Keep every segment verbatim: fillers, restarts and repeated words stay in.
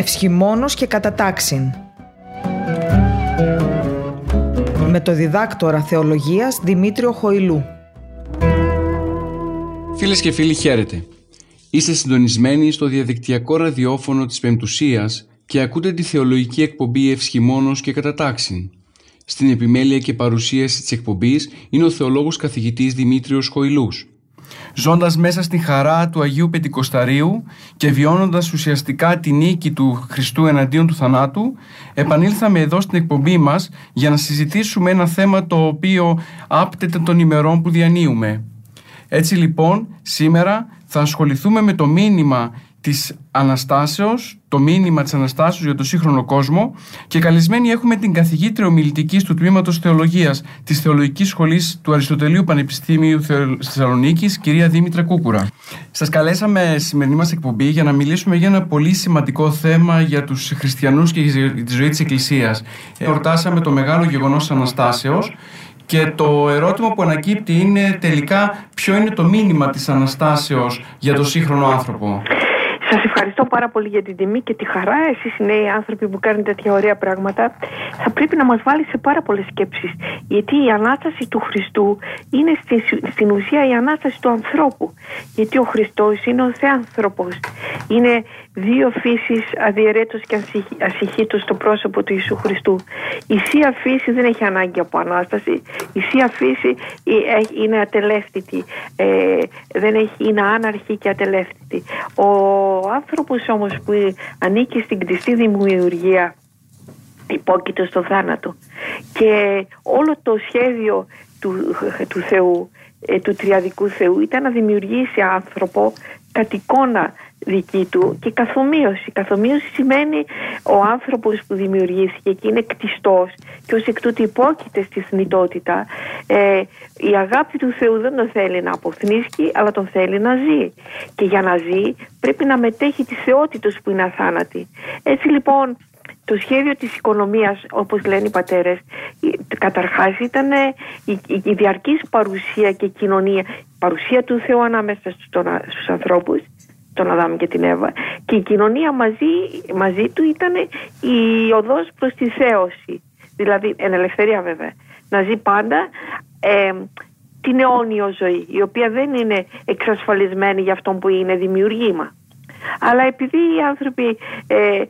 Ευσχημόνος και κατατάξιν. Με το διδάκτορα θεολογίας Δημήτριο Χοηλού. Φίλες και φίλοι, χαίρετε. Είστε συντονισμένοι στο διαδικτυακό ραδιόφωνο της Πεμπτουσίας και ακούτε τη θεολογική εκπομπή Ευσχημόνος και κατατάξιν. Στην επιμέλεια και παρουσίαση της εκπομπής είναι ο θεολόγος καθηγητής Δημήτριος Χοηλούς. Ζώντας μέσα στη χαρά του Αγίου Πεντηκοσταρίου και βιώνοντας ουσιαστικά τη νίκη του Χριστού εναντίον του θανάτου, επανήλθαμε εδώ στην εκπομπή μας για να συζητήσουμε ένα θέμα το οποίο άπτεται των ημερών που διανύουμε. Έτσι λοιπόν, σήμερα θα ασχοληθούμε με το μήνυμα της Αναστάσεως, το μήνυμα της Αναστάσεως για τον σύγχρονο κόσμο, και καλεσμένοι έχουμε την καθηγήτρια ομιλητικής του τμήματος θεολογίας της Θεολογικής Σχολής του Αριστοτελείου Πανεπιστήμιου Θεσσαλονίκης, κυρία Δήμητρα Κούκουρα. Σας καλέσαμε στη σημερινή μας εκπομπή για να μιλήσουμε για ένα πολύ σημαντικό θέμα για τους χριστιανούς και τη ζωή της Εκκλησίας. Εορτάσαμε το μεγάλο γεγονός Αναστάσεως. Και το ερώτημα που ανακύπτει είναι τελικά ποιο είναι το μήνυμα της Αναστάσεως για τον σύγχρονο άνθρωπο. Σας ευχαριστώ πάρα πολύ για την τιμή και τη χαρά. Εσείς οι νέοι άνθρωποι που κάνετε τέτοια ωραία πράγματα θα πρέπει να μας βάλει σε πάρα πολλές σκέψεις. Γιατί η Ανάσταση του Χριστού είναι στη, στην ουσία η Ανάσταση του ανθρώπου. Γιατί ο Χριστός είναι ο Θεάνθρωπος. Είναι δύο φύσεις αδιαιρέτως και ασυχήτως στο πρόσωπο του Ιησού Χριστού. Η Σία φύση δεν έχει ανάγκη από Ανάσταση. Η Σία φύση είναι ατελεύτητη. Ε, δεν έχει, είναι άναρχη και ατελεύτητη. Ο Ο άνθρωπος όμως που ανήκει στην κτιστή δημιουργία υπόκειτο στο θάνατο, και όλο το σχέδιο του, του Θεού, του τριαδικού Θεού, ήταν να δημιουργήσει άνθρωπο κατ' εικόνα δική του και καθομοίωση. Καθομοίωση σημαίνει ο άνθρωπος που δημιουργήθηκε και είναι κτιστός και ως εκ τούτου υπόκειται στη θνητότητα. Ε, η αγάπη του Θεού δεν τον θέλει να αποθνίσκει, αλλά τον θέλει να ζει, και για να ζει πρέπει να μετέχει τη θεότητα που είναι αθάνατη. Έτσι λοιπόν, το σχέδιο της οικονομίας, όπως λένε οι πατέρες, καταρχάς ήταν η, η, η διαρκής παρουσία και κοινωνία, η παρουσία του Θεού ανάμεσα στους, στους ανθρώπους, τον Αδάμ και την Εύα, και η κοινωνία μαζί, μαζί του ήταν η οδός προς τη θέωση, δηλαδή εν ελευθερία βέβαια, να ζει πάντα ε, την αιώνιο ζωή, η οποία δεν είναι εξασφαλισμένη για αυτόν που είναι δημιουργήμα. Αλλά επειδή οι άνθρωποι, ε, ε,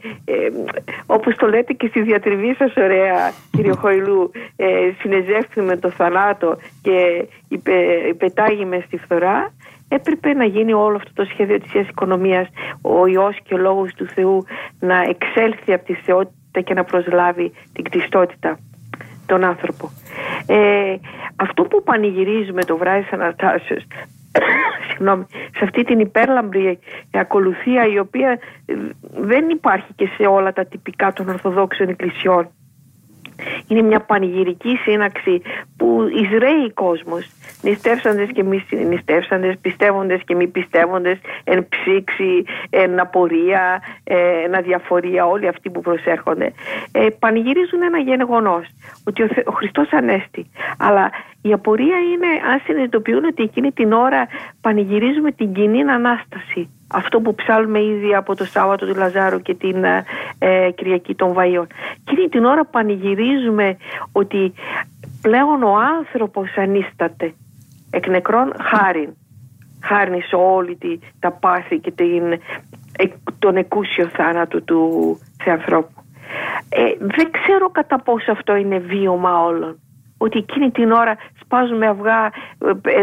όπως το λέτε και στη διατριβή σας ωραία κύριε Χοηλού, ε, συνεζεύθη με το θανάτο και υπε, υπετάγημε στη φθορά, έπρεπε να γίνει όλο αυτό το σχέδιο της Θείας Οικονομίας, ο Υιός και ο Λόγος του Θεού να εξέλθει από τη θεότητα και να προσλάβει την κτιστότητα, τον άνθρωπο. Ε, αυτό που πανηγυρίζουμε το βράδυ της Αναστάσεως, συγγνώμη, σε αυτή την υπέρλαμπρη ακολουθία, η οποία δεν υπάρχει και σε όλα τα τυπικά των Ορθοδόξων Εκκλησιών, είναι μια πανηγυρική σύναξη που εισραίει ο κόσμος, νηστεύσαντες και μη νηστεύσαντες, πιστεύοντες και μη πιστεύοντες, εν ψήξη, εν απορία, εν αδιαφορία, όλοι αυτοί που προσέρχονται ε, πανηγυρίζουν ένα γεγονός, ότι ο, Θε, ο Χριστός ανέστη. Αλλά η απορία είναι αν συνειδητοποιούν ότι εκείνη την ώρα πανηγυρίζουμε την κοινή Ανάσταση, αυτό που ψάλουμε ήδη από το Σάββατο του Λαζάρου και την ε, Κυριακή των Βαΐων. Εκείνη την ώρα πανηγυρίζουμε ότι πλέον ο άνθρωπος ανίσταται εκ νεκρών χάριν. Χάριν σε όλη τη, τα πάθη και την, τον εκούσιο θάνατο του θεανθρώπου. Ε, δεν ξέρω κατά πόσο αυτό είναι βίωμα όλων. Ότι εκείνη την ώρα σπάζουμε αυγά,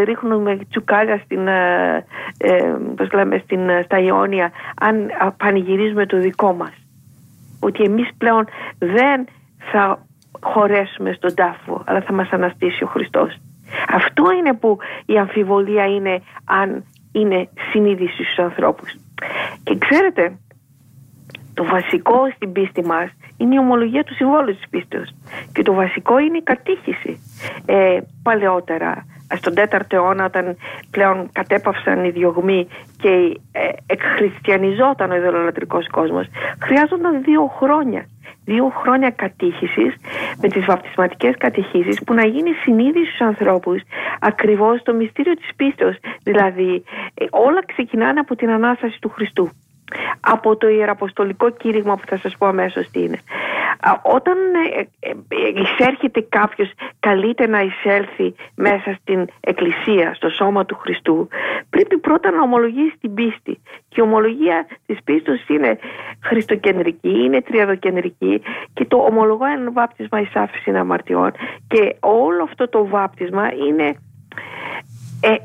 ρίχνουμε τσουκάλια στην, ε, πώς λέμε, στην, στα Ιόνια, αν πανηγυρίζουμε το δικό μας. Ότι εμείς πλέον δεν θα χωρέσουμε στον τάφο, αλλά θα μας αναστήσει ο Χριστός. Αυτό είναι που η αμφιβολία είναι, αν είναι συνείδηση στους ανθρώπους. Και ξέρετε, το βασικό στην πίστη μας είναι η ομολογία του συμβόλου της πίστεως. Και το βασικό είναι η κατήχηση. Ε, παλαιότερα, στον τέταρτο αιώνα, όταν πλέον κατέπαυσαν οι διωγμοί και εκχριστιανιζόταν ο ειδωλολατρικός κόσμος, χρειάζονταν δύο χρόνια. Δύο χρόνια κατήχησης, με τις βαπτισματικές κατηχήσεις, που να γίνει συνείδηση στους ανθρώπους ακριβώς το μυστήριο της πίστεως. Δηλαδή, όλα ξεκινάνε από την Ανάσταση του Χριστού. από το ιεραποστολικό κήρυγμα που θα σας πω αμέσως τι είναι. Όταν εισέρχεται κάποιος, καλείται να εισέλθει μέσα στην Εκκλησία, στο σώμα του Χριστού, πρέπει πρώτα να ομολογήσει την πίστη. Και η ομολογία της πίστης είναι χριστοκεντρική, είναι τριαδοκεντρική, και το ομολογώ ένα βάπτισμα εις άφησιν αμαρτιών. Και όλο αυτό το βάπτισμα είναι ε, ε,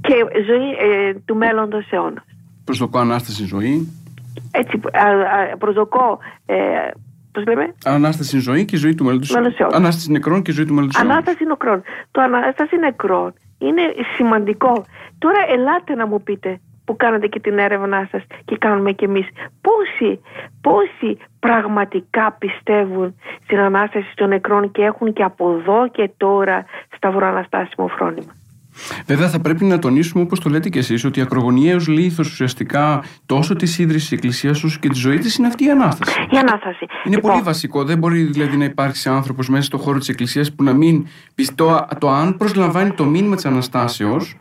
και ζωή ε, του μέλλοντος αιώνα. Προσδοκώ Ανάσταση ζωή. Έτσι, α, α, προσδοκώ, ε, πώς λέμε? Ανάσταση ζωή και ζωή του μέλλοντος. Ανάσταση νεκρών και ζωή του μέλλοντος. Ανάσταση νεκρών. Το Ανάσταση νεκρών είναι σημαντικό. Τώρα ελάτε να μου πείτε, που κάνετε και την έρευνά σας και κάνουμε και εμείς, πόσοι, πόσοι πραγματικά πιστεύουν στην Ανάσταση των νεκρών και έχουν και από εδώ και τώρα σταυροαναστάσιμο φρόνημα. Βέβαια, θα πρέπει να τονίσουμε, όπως το λέτε και εσείς, ότι η ακρογωνιαίος λίθος ουσιαστικά τόσο της ίδρυσης της Εκκλησίας όσο και της ζωής της είναι αυτή η Ανάσταση. Η Ανάσταση. Είναι λοιπόν, πολύ βασικό. Δεν μπορεί δηλαδή να υπάρξει άνθρωπος μέσα στον χώρο της Εκκλησίας που να μην πιστώ το αν προσλαμβάνει το μήνυμα της Αναστάσεως.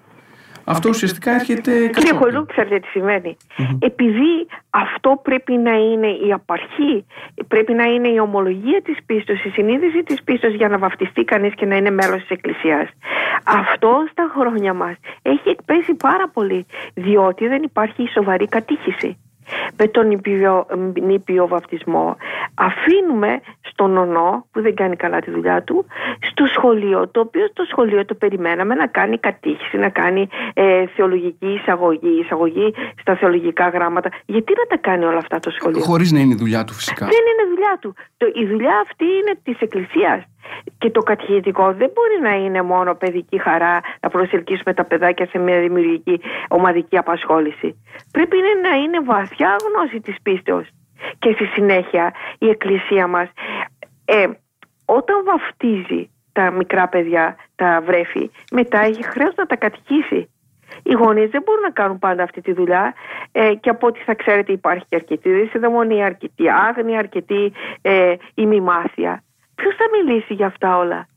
Αυτό ουσιαστικά έρχεται. Κύριε Χοηλού, ξέρετε τι σημαίνει. Mm-hmm. Επειδή αυτό πρέπει να είναι η απαρχή, πρέπει να είναι η ομολογία της πίστης, η συνείδηση της πίστης για να βαφτιστεί κανείς και να είναι μέλος της Εκκλησίας. Αυτό στα χρόνια μας έχει εκπέσει πάρα πολύ, διότι δεν υπάρχει σοβαρή κατήχηση. Με τον νηπιο, νηπιο βαπτισμό αφήνουμε στον νονό που δεν κάνει καλά τη δουλειά του, στο σχολείο, το οποίο στο σχολείο το περιμέναμε να κάνει κατήχηση, να κάνει ε, θεολογική εισαγωγή, εισαγωγή στα θεολογικά γράμματα. Γιατί να τα κάνει όλα αυτά το σχολείο? Χωρίς να είναι η δουλειά του φυσικά. Δεν είναι δουλειά του. Η δουλειά αυτή είναι της Εκκλησίας. Και το κατηχητικό δεν μπορεί να είναι μόνο παιδική χαρά, να προσελκύσουμε τα παιδάκια σε μια δημιουργική ομαδική απασχόληση. Πρέπει να είναι βαθιά γνώση της πίστεως. Και στη συνέχεια η Εκκλησία μας ε, όταν βαφτίζει τα μικρά παιδιά, τα βρέφη, μετά έχει χρέος να τα κατηχήσει. Οι γονείς δεν μπορούν να κάνουν πάντα αυτή τη δουλειά ε, και από ό,τι θα ξέρετε υπάρχει και αρκετή δυσυνδαιμονία, αρκετή άγνοια, αρκετή ε, ημιμάθεια. Ποιος θα μιλήσει για αυτά όλα?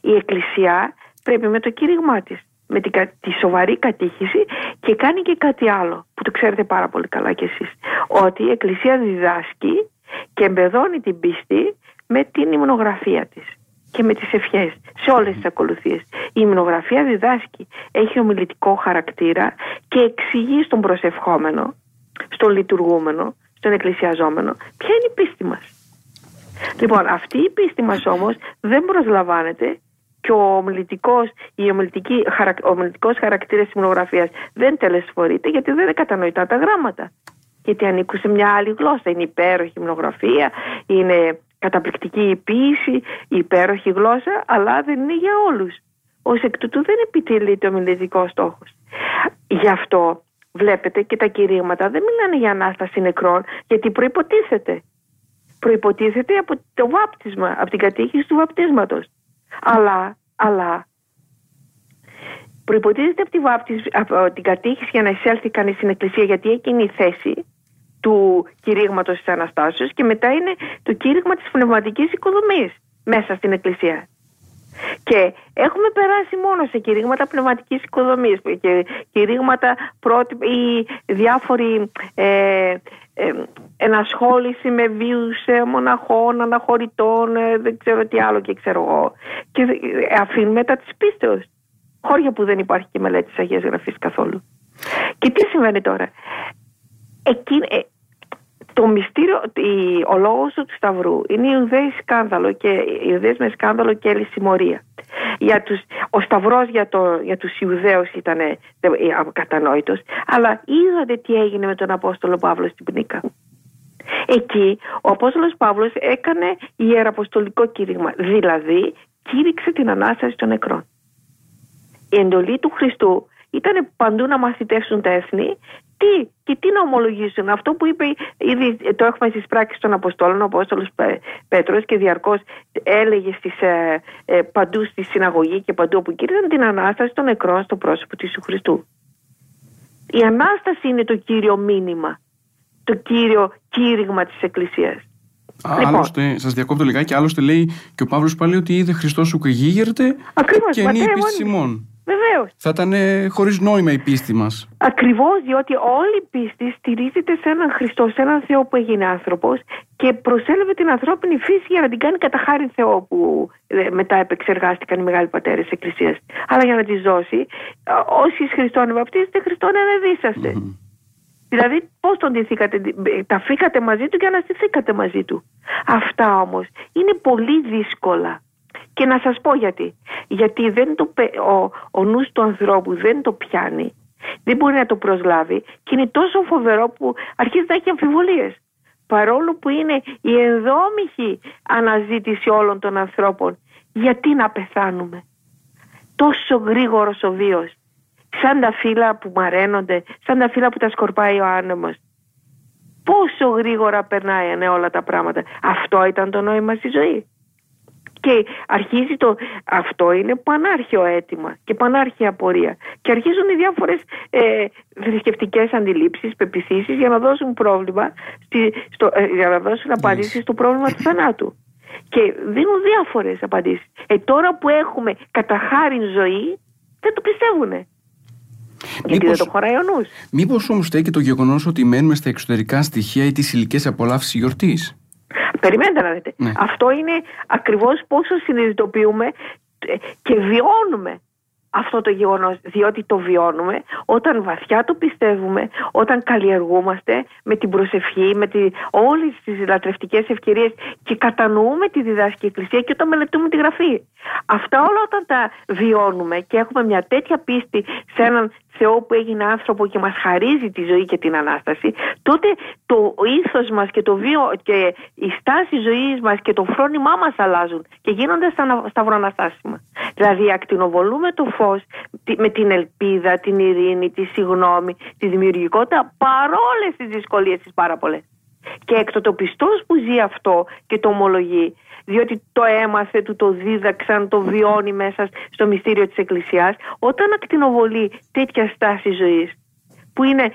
Η Εκκλησία πρέπει με το κήρυγμά της, με τη, τη σοβαρή κατήχηση, και κάνει και κάτι άλλο που το ξέρετε πάρα πολύ καλά κι εσείς, ότι η Εκκλησία διδάσκει και εμπεδώνει την πίστη με την υμνογραφία της και με τις ευχές σε όλες τις ακολουθίες. Η υμνογραφία διδάσκει, έχει ομιλητικό χαρακτήρα και εξηγεί στον προσευχόμενο, στον λειτουργούμενο, στον εκκλησιαζόμενο ποια είναι η πίστη μας. Λοιπόν, αυτή η πίστη μας όμως δεν προσλαμβάνεται και ο ομιλητικός, η ομιλητική, ο ομιλητικός χαρακτήρας της υμνογραφίας δεν τελεσφορείται, γιατί δεν είναι κατανοητά τα γράμματα. Γιατί ανήκουν σε μια άλλη γλώσσα. Είναι υπέροχη η υμνογραφία, είναι καταπληκτική η ποίηση, υπέροχη γλώσσα, αλλά δεν είναι για όλους. Ως εκ τούτου δεν επιτελείται ο ομιλητικός στόχος. Γι' αυτό βλέπετε και τα κηρύγματα δεν μιλάνε για Ανάσταση νεκρών, γιατί προϋποτίθεται. Προϋποτίθεται από το βάπτισμα, από την κατήχηση του βαπτίσματος. Αλλά, αλλά προϋποτίθεται από, τη βάπτισμα, από την κατήχηση για να εισέλθει κανείς στην Εκκλησία, γιατί εκείνη η θέση του κηρύγματος της Αναστάσεως, και μετά είναι το κήρυγμα της πνευματικής οικοδομής μέσα στην Εκκλησία. Και έχουμε περάσει μόνο σε κηρύγματα πνευματικής οικοδομής και κηρύγματα πρότυπα ή διάφοροι ε, ε, ενασχόληση με βίους ε, μοναχών, αναχωρητών, ε, δεν ξέρω τι άλλο και ξέρω εγώ. Και αφήνουμε τα της πίστεως, χώρια που δεν υπάρχει και μελέτη της Αγίας Γραφής καθόλου. Και τι συμβαίνει τώρα? Εκείνη, ε, Το μυστήριο, ο λόγος του Σταυρού είναι οι Ιουδαίοι σκάνδαλο και οι Ιουδαίοι με σκάνδαλο και ελησιμορία. Για τους, ο Σταυρός για, το, για τους Ιουδαίους ήταν ακατανόητος, αλλά είδατε τι έγινε με τον Απόστολο Παύλο στην Πνίκα. Εκεί ο Απόστολος Παύλος έκανε ιεραποστολικό κήρυγμα, δηλαδή κήρυξε την Ανάσταση των νεκρών. Η εντολή του Χριστού ήταν παντού να μαθητεύσουν τα έθνη. Τι και τι να ομολογήσουν? Αυτό που είπε ήδη, το έχουμε στις πράξεις των Αποστόλων, ο Απόστολος Πέτρος, και διαρκώς έλεγε στις, ε, ε, παντού στη συναγωγή και παντού όπου κήρυξαν την Ανάσταση των νεκρών στο πρόσωπο του Ιησού Χριστού. Η Ανάσταση είναι το κύριο μήνυμα, το κύριο κήρυγμα της Εκκλησίας. Α, λοιπόν. Άλλωστε, σας διακόπτω λιγάκι, άλλωστε λέει και ο Παύλος πάλι ότι είδε Χριστός ουκ γίγερτε και ενή επίσης ημών. Βεβαίως. Θα ήταν χωρίς νόημα η πίστη μας. Ακριβώς, διότι όλη η πίστη στηρίζεται σε έναν Χριστό, σε έναν Θεό που έγινε άνθρωπος και προσέλαβε την ανθρώπινη φύση για να την κάνει κατά χάρη Θεό, που μετά επεξεργάστηκαν οι μεγάλοι πατέρες της Εκκλησίας. Αλλά για να τη ζώσει, όσοι Χριστόν βαπτίζετε, Χριστόν αναδύσαστε. Mm-hmm. Δηλαδή, πώς τον ντυθήκατε, τα φύγατε μαζί του και αναστηθήκατε μαζί του. Αυτά όμως είναι πολύ δύσκολα. Και να σας πω γιατί. Γιατί δεν το, ο, ο νους του ανθρώπου δεν το πιάνει, δεν μπορεί να το προσλάβει και είναι τόσο φοβερό που αρχίζει να έχει αμφιβολίες. Παρόλο που είναι η ενδόμηχη αναζήτηση όλων των ανθρώπων. Γιατί να πεθάνουμε. Τόσο γρήγορος ο βίος. Σαν τα φύλλα που μαραίνονται, σαν τα φύλλα που τα σκορπάει ο άνεμος. Πόσο γρήγορα περνάνε όλα τα πράγματα. Αυτό ήταν το νόημα στη ζωή. Και αρχίζει το... Αυτό είναι πανάρχαιο αίτημα και πανάρχαια πορεία. Και αρχίζουν οι διάφορες ε, θρησκευτικές αντιλήψεις, πεποιθήσεις για να δώσουν πρόβλημα, στη, στο, ε, για να δώσουν απαντήσεις στο πρόβλημα του θανάτου. Και δίνουν διάφορες απαντήσεις. Ε, τώρα που έχουμε κατά χάριν ζωή, δεν το πιστεύουνε. Γιατί μήπως, δεν το χωράει ο νους. Μήπως όμως στέκει το γεγονός ότι μένουμε στα εξωτερικά στοιχεία ή τις υλικές απολαύσεις γιορτής. Περιμένετε να δείτε. Ναι. Αυτό είναι ακριβώς πόσο συνειδητοποιούμε και βιώνουμε αυτό το γεγονός. Διότι το βιώνουμε όταν βαθιά το πιστεύουμε, όταν καλλιεργούμαστε με την προσευχή, με τη, όλες τις λατρευτικές ευκαιρίες και κατανοούμε τη διδάσκει η Εκκλησία και όταν μελετούμε τη Γραφή. Αυτά όλα όταν τα βιώνουμε και έχουμε μια τέτοια πίστη σε έναν Θεό που έγινε άνθρωπο και μας χαρίζει τη ζωή και την Ανάσταση, τότε το ήθος μας και, το βίο, και η στάση ζωής μας και το φρόνημά μας αλλάζουν και γίνονται σταυροαναστάσιμα. Δηλαδή ακτινοβολούμε το φως με την ελπίδα, την ειρήνη, τη συγνώμη, τη δημιουργικότητα παρόλες τις δυσκολίες τις πάρα πολλές. Και εκτοτοπιστός που ζει αυτό και το ομολογεί, διότι το έμαθε, του το δίδαξαν, το βιώνει μέσα στο μυστήριο της Εκκλησίας, όταν ακτινοβολεί τέτοια στάση ζωής που είναι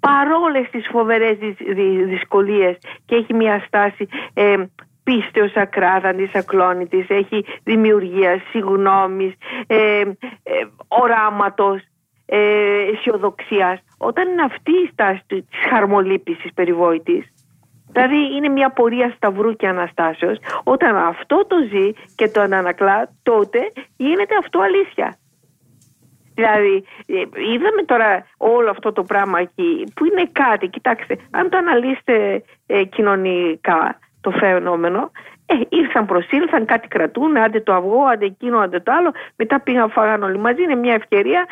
παρόλες τις φοβερές δυσκολίες και έχει μια στάση ε, πίστεως ακράδαντης, ακλόνητης, έχει δημιουργία, συγγνώμης, ε, ε, οράματος, ε, αισιοδοξίας. Όταν είναι αυτή η στάση της χαρμολύπησης περιβόητης, δηλαδή είναι μια πορεία σταυρού και αναστάσεως, όταν αυτό το ζει και το ανανακλά, τότε γίνεται αυτό αλήθεια. Δηλαδή είδαμε τώρα όλο αυτό το πράγμα εκεί που είναι κάτι, κοιτάξτε, αν το αναλύσετε ε, κοινωνικά το φαινόμενο, ε, ήρθαν προσήλθαν, κάτι κρατούν, άντε το αυγό, άντε εκείνο, άντε το άλλο, μετά πήγαν φάγαν όλοι μαζί, είναι μια ευκαιρία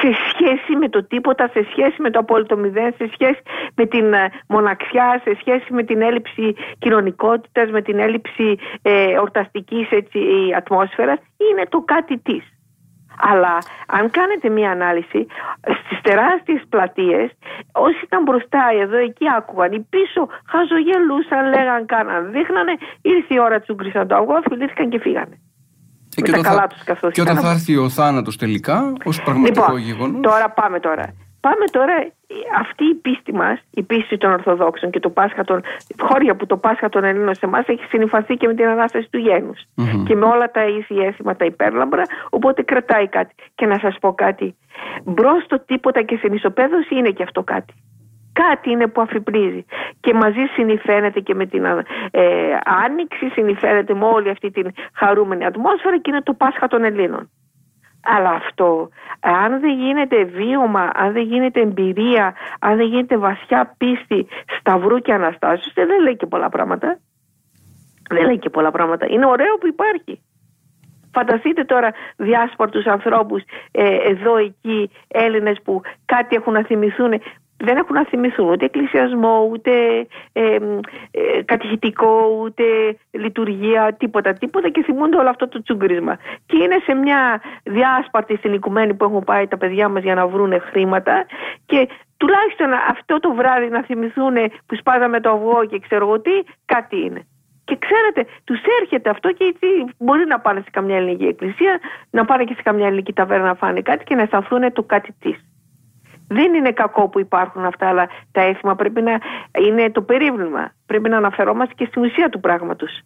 σε σχέση με το τίποτα, σε σχέση με το απόλυτο μηδέν, σε σχέση με την μοναξιά, σε σχέση με την έλλειψη κοινωνικότητας, με την έλλειψη ε, ορταστικής έτσι, ατμόσφαιρας, είναι το κάτι της. Αλλά αν κάνετε μία ανάλυση, στις τεράστιες πλατείες, όσοι ήταν μπροστά εδώ, εκεί άκουγαν, οι πίσω χαζογελούσαν, λέγαν, κάναν, δείχνανε, ήρθε η ώρα του Κρισταντόγου, φιλήθηκαν και φύγανε. Και, και, καλά θα... τους, καθώς και όταν θα έρθει ο θάνατος τελικά, ως πραγματικό λοιπόν, γεγονός. Τώρα πάμε τώρα. Πάμε τώρα, αυτή η πίστη μας, η πίστη των Ορθοδόξων και το Πάσχα των, χώρια που το Πάσχα των Ελλήνων σε εμάς έχει συνυφαθεί και με την Ανάσταση του Γένους. Mm-hmm. Και με όλα τα ίσια έθιμα υπέρλαμπρα, οπότε κρατάει κάτι. Και να σας πω κάτι, μπρος το τίποτα και στην ισοπαίδωση είναι και αυτό κάτι. Κάτι είναι που αφυπνίζει και μαζί συνυφαίνεται και με την ε, άνοιξη, συνυφαίνεται με όλη αυτή την χαρούμενη ατμόσφαιρα και είναι το Πάσχα των Ελλήνων. Αλλά αυτό, αν δεν γίνεται βίωμα, αν δεν γίνεται εμπειρία, αν δεν γίνεται βασιά πίστη σταυρού και αναστάσεως, δεν λέει και πολλά πράγματα. Δεν λέει και πολλά πράγματα. Είναι ωραίο που υπάρχει. Φανταστείτε τώρα διάσπαρτους ανθρώπους ε, εδώ, εκεί, Έλληνες που κάτι έχουν να θυμηθούν. Δεν έχουν να θυμηθούν ούτε εκκλησιασμό, ούτε ε, ε, κατηχητικό, ούτε λειτουργία, τίποτα, τίποτα και θυμούνται όλο αυτό το τσούγκρισμα. Και είναι σε μια διάσπαρτη στην οικουμένη που έχουν πάει τα παιδιά μας για να βρούνε χρήματα και τουλάχιστον αυτό το βράδυ να θυμηθούν που σπάζαμε το αυγό και ξέρω εγώ τι, κάτι είναι. Και ξέρετε, τους έρχεται αυτό και έτσι μπορεί να πάνε σε καμιά ελληνική εκκλησία, να πάνε και σε καμιά ελληνική ταβέρνα να φάνε κάτι και να αισθανθούν το κάτι της. Δεν είναι κακό που υπάρχουν αυτά, αλλά τα έθιμα πρέπει να είναι το περίβλημα. Πρέπει να αναφερόμαστε και στην ουσία του πράγματος.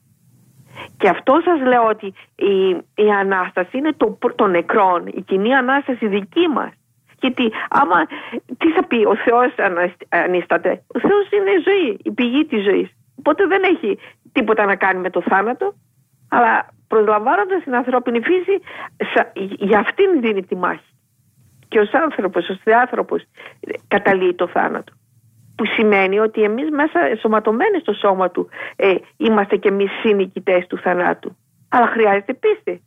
Και αυτό σας λέω ότι η, η Ανάσταση είναι το, το νεκρόν, η κοινή Ανάσταση δική μας. Γιατί άμα, τι θα πει, ο Θεός ανίσταται. Ο Θεός είναι η ζωή, η πηγή της ζωής. Οπότε δεν έχει τίποτα να κάνει με το θάνατο, αλλά προσλαμβάνοντας την ανθρώπινη φύση, για αυτήν δίνει τη μάχη. Και ως άνθρωπος, ως θεάνθρωπος καταλύει το θάνατο. Που σημαίνει ότι εμείς μέσα ενσωματωμένοι στο σώμα του ε, είμαστε και εμείς συνοικητές του θανάτου. Αλλά χρειάζεται πίστη.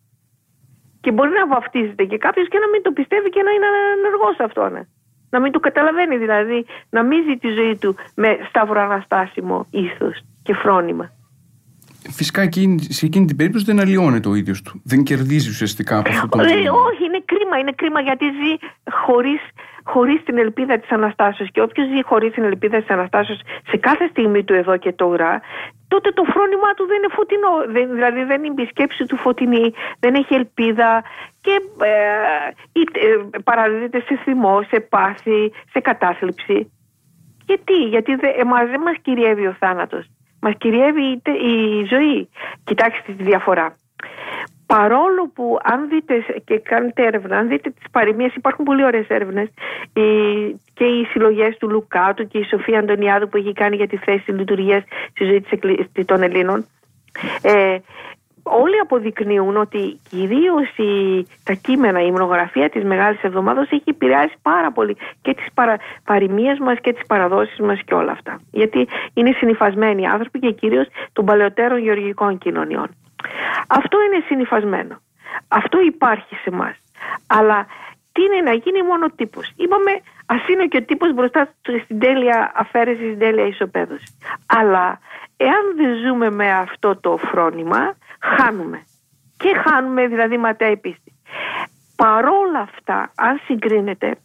Και μπορεί να βαφτίζεται και κάποιος και να μην το πιστεύει και να είναι ανενεργός αυτό. Ναι. Να μην το καταλαβαίνει δηλαδή, να μην ζει τη ζωή του με σταυροαναστάσιμο ήθος και φρόνημα. Φυσικά σε εκείνη την περίπτωση δεν αλλοιώνεται ο ίδιος του. Δεν κερδίζει ουσιαστικά από αυτό το ίδιο. Όχι, είναι κρίμα. Είναι κρίμα γιατί ζει χωρίς, χωρίς την ελπίδα της Αναστάσεως. Και όποιος ζει χωρίς την ελπίδα της Αναστάσεως σε κάθε στιγμή του εδώ και τώρα, τότε το φρόνημά του δεν είναι φωτεινό. Δεν, δηλαδή δεν είναι η σκέψη του φωτεινή, δεν έχει ελπίδα και ε, ε, ε, παραδίδεται σε θυμό, σε πάθη, σε κατάθλιψη. Γιατί, γιατί δε, εμάς δεν μας κυριεύει ο θάνατος. Μας κυριεύει η, η ζωή. Κοιτάξτε τη διαφορά. Παρόλο που αν δείτε και κάνετε έρευνα, αν δείτε τις παροιμίες, υπάρχουν πολύ ωραίες έρευνες και οι συλλογές του Λουκάτου και η Σοφία Αντωνιάδου που έχει κάνει για τη θέση λειτουργίας στη ζωή των Ελλήνων. Ε, όλοι αποδεικνύουν ότι κυρίως τα κείμενα, η υμνογραφία της Μεγάλης Εβδομάδας έχει επηρεάσει πάρα πολύ και τις παρα, παροιμίες μας και τις παραδόσεις μας και όλα αυτά. Γιατί είναι συνυφασμένοι οι άνθρωποι και κυρίως των παλαιότερων γεωργικών κοινωνιών. Αυτό είναι συνυφασμένο. Αυτό υπάρχει σε εμάς. Αλλά τι είναι να γίνει μόνο ο τύπος. Είπαμε ας είναι και ο τύπος μπροστά στην τέλεια αφαίρεση, στην τέλεια ισοπαίδωση. Αλλά εάν δεν ζούμε με αυτό το φρόνημα, χάνουμε. Και χάνουμε δηλαδή ματέι πίστη. Παρόλα αυτά, αν συγκρίνεται,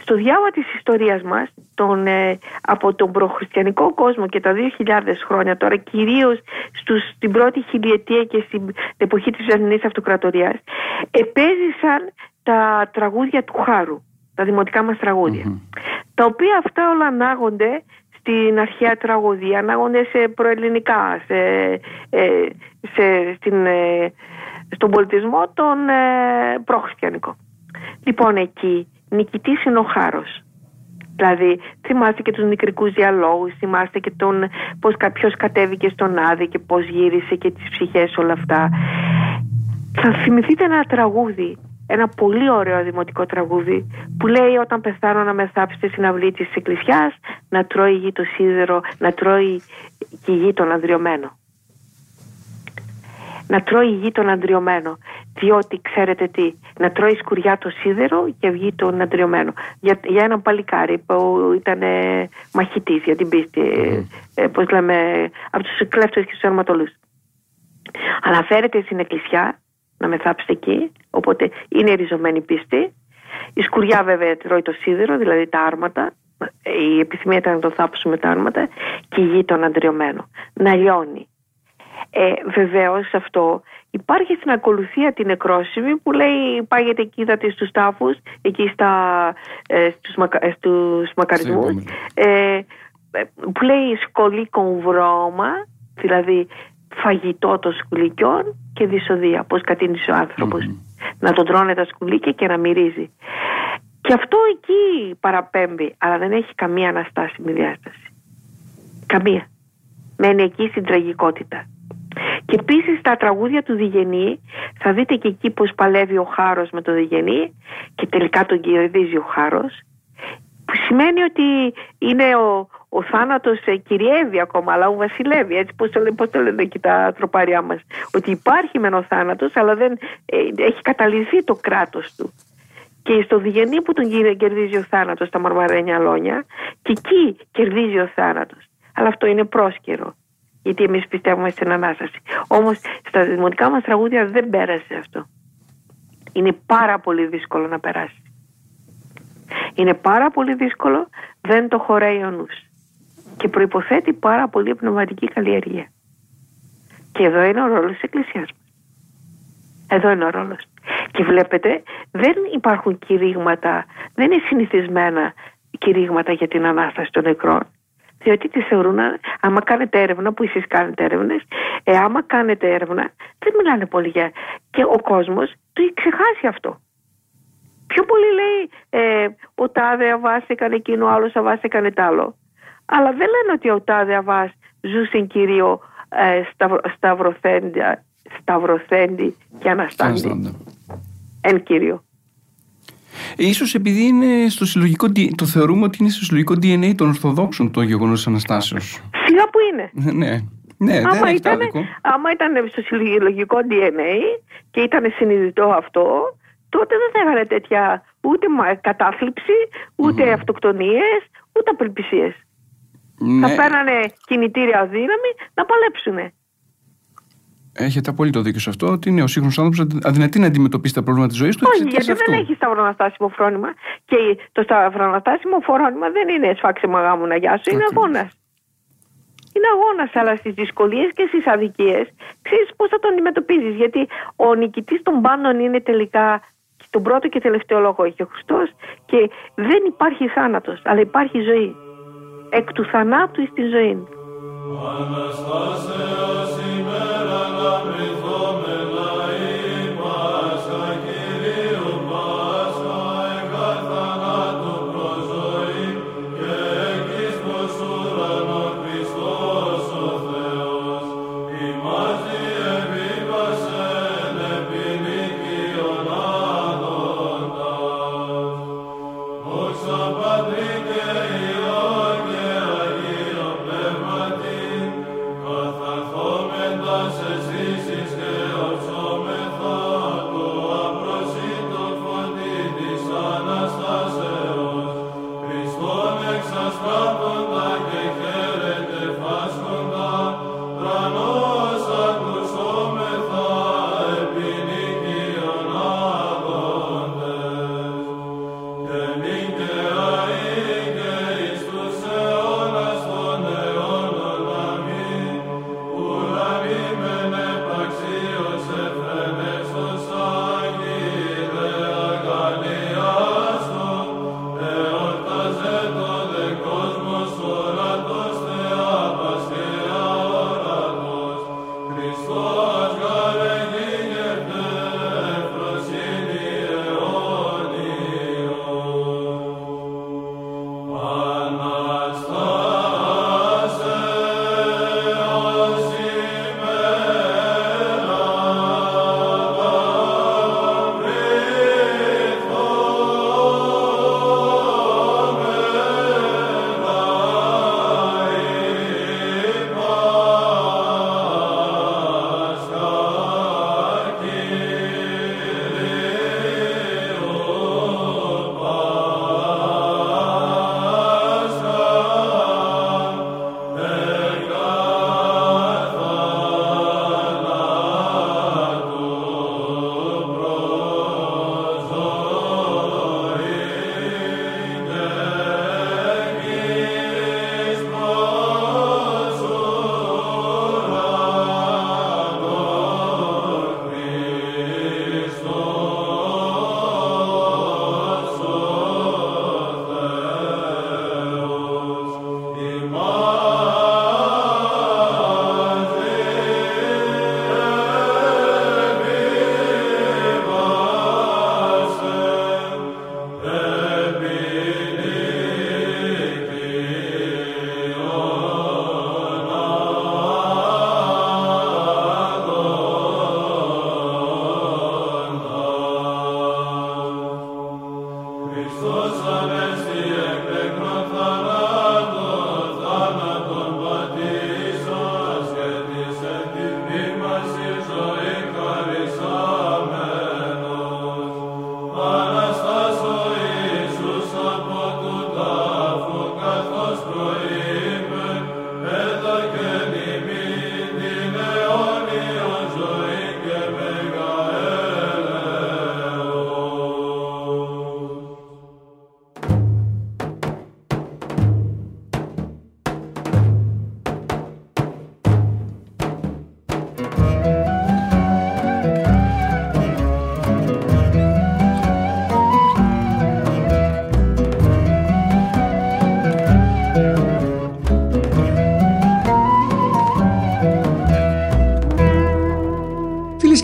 στο διάβα της ιστορίας μας, τον, ε, από τον προχριστιανικό κόσμο και τα δύο χιλιάδες χρόνια τώρα, κυρίως στους, στην πρώτη χιλιετία και στην εποχή της Ιωαννινής Αυτοκρατορίας, επέζησαν τα τραγούδια του Χάρου, τα δημοτικά μας τραγούδια, mm-hmm. τα οποία αυτά όλα ανάγονται στην αρχαία τραγωδία, ανάγονται σε προελληνικά, σε, ε, σε, στην, ε, στον πολιτισμό τον ε, προχριστιανικό. Λοιπόν, εκεί νικητής είναι ο χάρος. Δηλαδή, θυμάστε και τους νικρικούς διαλόγους, θυμάστε και τον, πώς κάποιος κατέβηκε στον Άδη και πώς γύρισε και τις ψυχές, όλα αυτά. Θα θυμηθείτε ένα τραγούδι, ένα πολύ ωραίο δημοτικό τραγούδι, που λέει: όταν πεθάνω να με θάψετε στην αυλή της εκκλησιάς, να τρώει γη το σίδερο, να τρώει και η γη τον ανδριωμένο. Να τρώει η γη τον αντριωμένο, διότι ξέρετε τι, να τρώει σκουριά το σίδερο και βγει τον αντριωμένο. Για, για έναν παλικάρι που ήταν μαχητής για την πίστη, ε, πώς λέμε, από τους κλέφτες και τους αρματολούς. Αναφέρεται στην εκκλησιά, να με θάψετε εκεί, οπότε είναι ριζωμένη πίστη. Η σκουριά βέβαια τρώει το σίδερο, δηλαδή τα άρματα, η επιθυμία ήταν να το θάψουμε τα άρματα, και η γη τον αντριωμένο, να λιώνει. Ε, βεβαίως αυτό υπάρχει στην ακολουθία την νεκρόσιμη που λέει πάγεται εκεί, είδατε στους τάφους εκεί στα, ε, στους, μακα, ε, στους μακαρισμούς ε, που λέει σκολίκον βρώμα, δηλαδή φαγητό των σκουλικιών και δυσοδεία, πως κατήνησε ο άνθρωπος mm-hmm. να τον τρώνε τα σκουλίκια και να μυρίζει, και αυτό εκεί παραπέμπει, αλλά δεν έχει καμία αναστάσιμη διάσταση, καμία, μένει εκεί στην τραγικότητα. Και επίσης τα τραγούδια του Διγενή, θα δείτε και εκεί πως παλεύει ο Χάρος με τον Διγενή και τελικά τον κερδίζει ο Χάρος, που σημαίνει ότι είναι ο, ο θάνατος κυριεύει ακόμα, αλλά ο βασιλεύει, έτσι πως το, πώς το λένε και τα τροπάριά μας, ότι υπάρχει μεν ο θάνατος αλλά δεν ε, έχει καταλυθεί το κράτος του. Και στο Διγενή που τον κερδίζει ο θάνατος, τα μαρμαρένια λόνια, και εκεί κερδίζει ο θάνατος, αλλά αυτό είναι πρόσκαιρο. Γιατί εμείς πιστεύουμε στην Ανάσταση. Όμως στα δημοτικά μας τραγούδια δεν πέρασε αυτό. Είναι πάρα πολύ δύσκολο να περάσει. Είναι πάρα πολύ δύσκολο, δεν το χωράει ο νους. Και προϋποθέτει πάρα πολύ πνευματική καλλιέργεια. Και εδώ είναι ο ρόλος της Εκκλησίας μας. Εδώ είναι ο ρόλος. Και βλέπετε, δεν υπάρχουν κηρύγματα, δεν είναι συνηθισμένα κηρύγματα για την Ανάσταση των νεκρών. διότι τις θεωρούν, άμα κάνετε έρευνα, που εσείς κάνετε έρευνες, ε, άμα κάνετε έρευνα, δεν μιλάνε πολύ για... Και ο κόσμος το έχει ξεχάσει αυτό. Πιο πολύ λέει ε, ο τάδε Αβάς έκανε εκείνο, ο άλλος Αβάς έκανε τ' άλλο. Αλλά δεν λένε ότι ο τάδε Αβάς ζούσεν Κυρίο ε, σταυρο, σταυροθέντη, σταυροθέντη και αναστάντη. Εν Κύριο. Ίσως επειδή είναι στο συλλογικό, το θεωρούμε ότι είναι στο συλλογικό ντι εν έι των Ορθοδόξων το γεγονός της Αναστάσεως. Σιγά που είναι. Ναι, ναι, άμα, δεν ήταν, άμα ήταν στο συλλογικό ντι εν έι και ήταν συνειδητό αυτό, τότε δεν θα έκανε τέτοια ούτε κατάθλιψη, ούτε mm-hmm. αυτοκτονίες, ούτε απελπισίες. Ναι. Θα παίρνανε κινητήρια δύναμη να παλέψουνε. Έχετε απόλυτο δίκιο σε αυτό, ότι είναι ο σύγχρονος άνθρωπος αδυνατή να αντιμετωπίσει τα προβλήματα της ζωής του. Όχι, γιατί δεν έχει σταυροαναστάσιμο φρόνημα. Και το σταυροαναστάσιμο φρόνημα δεν είναι σφάξιμα γάμου να γιάσου, είναι αγώνας. Είναι αγώνας, αλλά στις δυσκολίες και στις αδικίες ξέρεις πώς θα τον αντιμετωπίζεις. Γιατί ο νικητής των πάντων είναι τελικά τον πρώτο και τελευταίο λόγο έχει ο Χριστός και δεν υπάρχει θάνατος, αλλά υπάρχει ζωή. Εκ του θανάτου εις τη ζωή. Αναστάσεως ημέρα αναπριθόμενα ημάστα, Κυρίου Πάσχα, εκ θανάτου προς ζωή και εκ εις ουρανών Χριστός ο Θεός. Ημάς διεβίβασεν επί νικίων άδοντας. Δόξα Πατρί και Υιό και Αγίον Πνεύματι.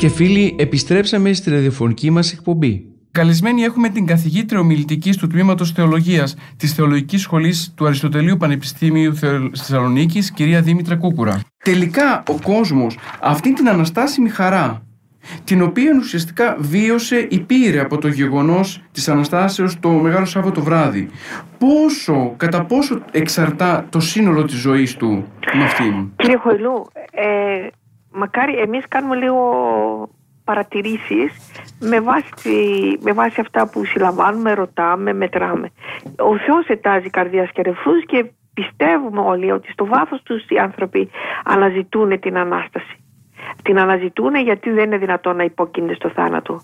και φίλοι, επιστρέψαμε στη ραδιοφωνική μας εκπομπή. Καλεσμένοι έχουμε την καθηγήτρια ομιλητικής του τμήματος Θεολογίας της Θεολογικής Σχολής του Αριστοτελείου Πανεπιστήμιου Θεσσαλονίκης, κυρία Δήμητρα Κούκουρα. Τελικά ο κόσμος αυτή την αναστάσιμη χαρά, την οποία ουσιαστικά βίωσε ή πήρε από το γεγονός της Αναστάσεως το Μεγάλο Σάββατο βράδυ, πόσο, κατά πόσο εξαρτά το σύνολο της ζωής του με αυτήν? Κύριε Χοηλού, ε, μακάρι εμείς κάνουμε λίγο παρατηρήσεις με βάση, με βάση αυτά που συλλαμβάνουμε, ρωτάμε, μετράμε. Ο Θεός ετάζει καρδιάς και ρεφούς και πιστεύουμε όλοι ότι στο βάθος τους οι άνθρωποι αναζητούν την Ανάσταση. Την αναζητούν γιατί δεν είναι δυνατόν να υπόκεινται στο θάνατο.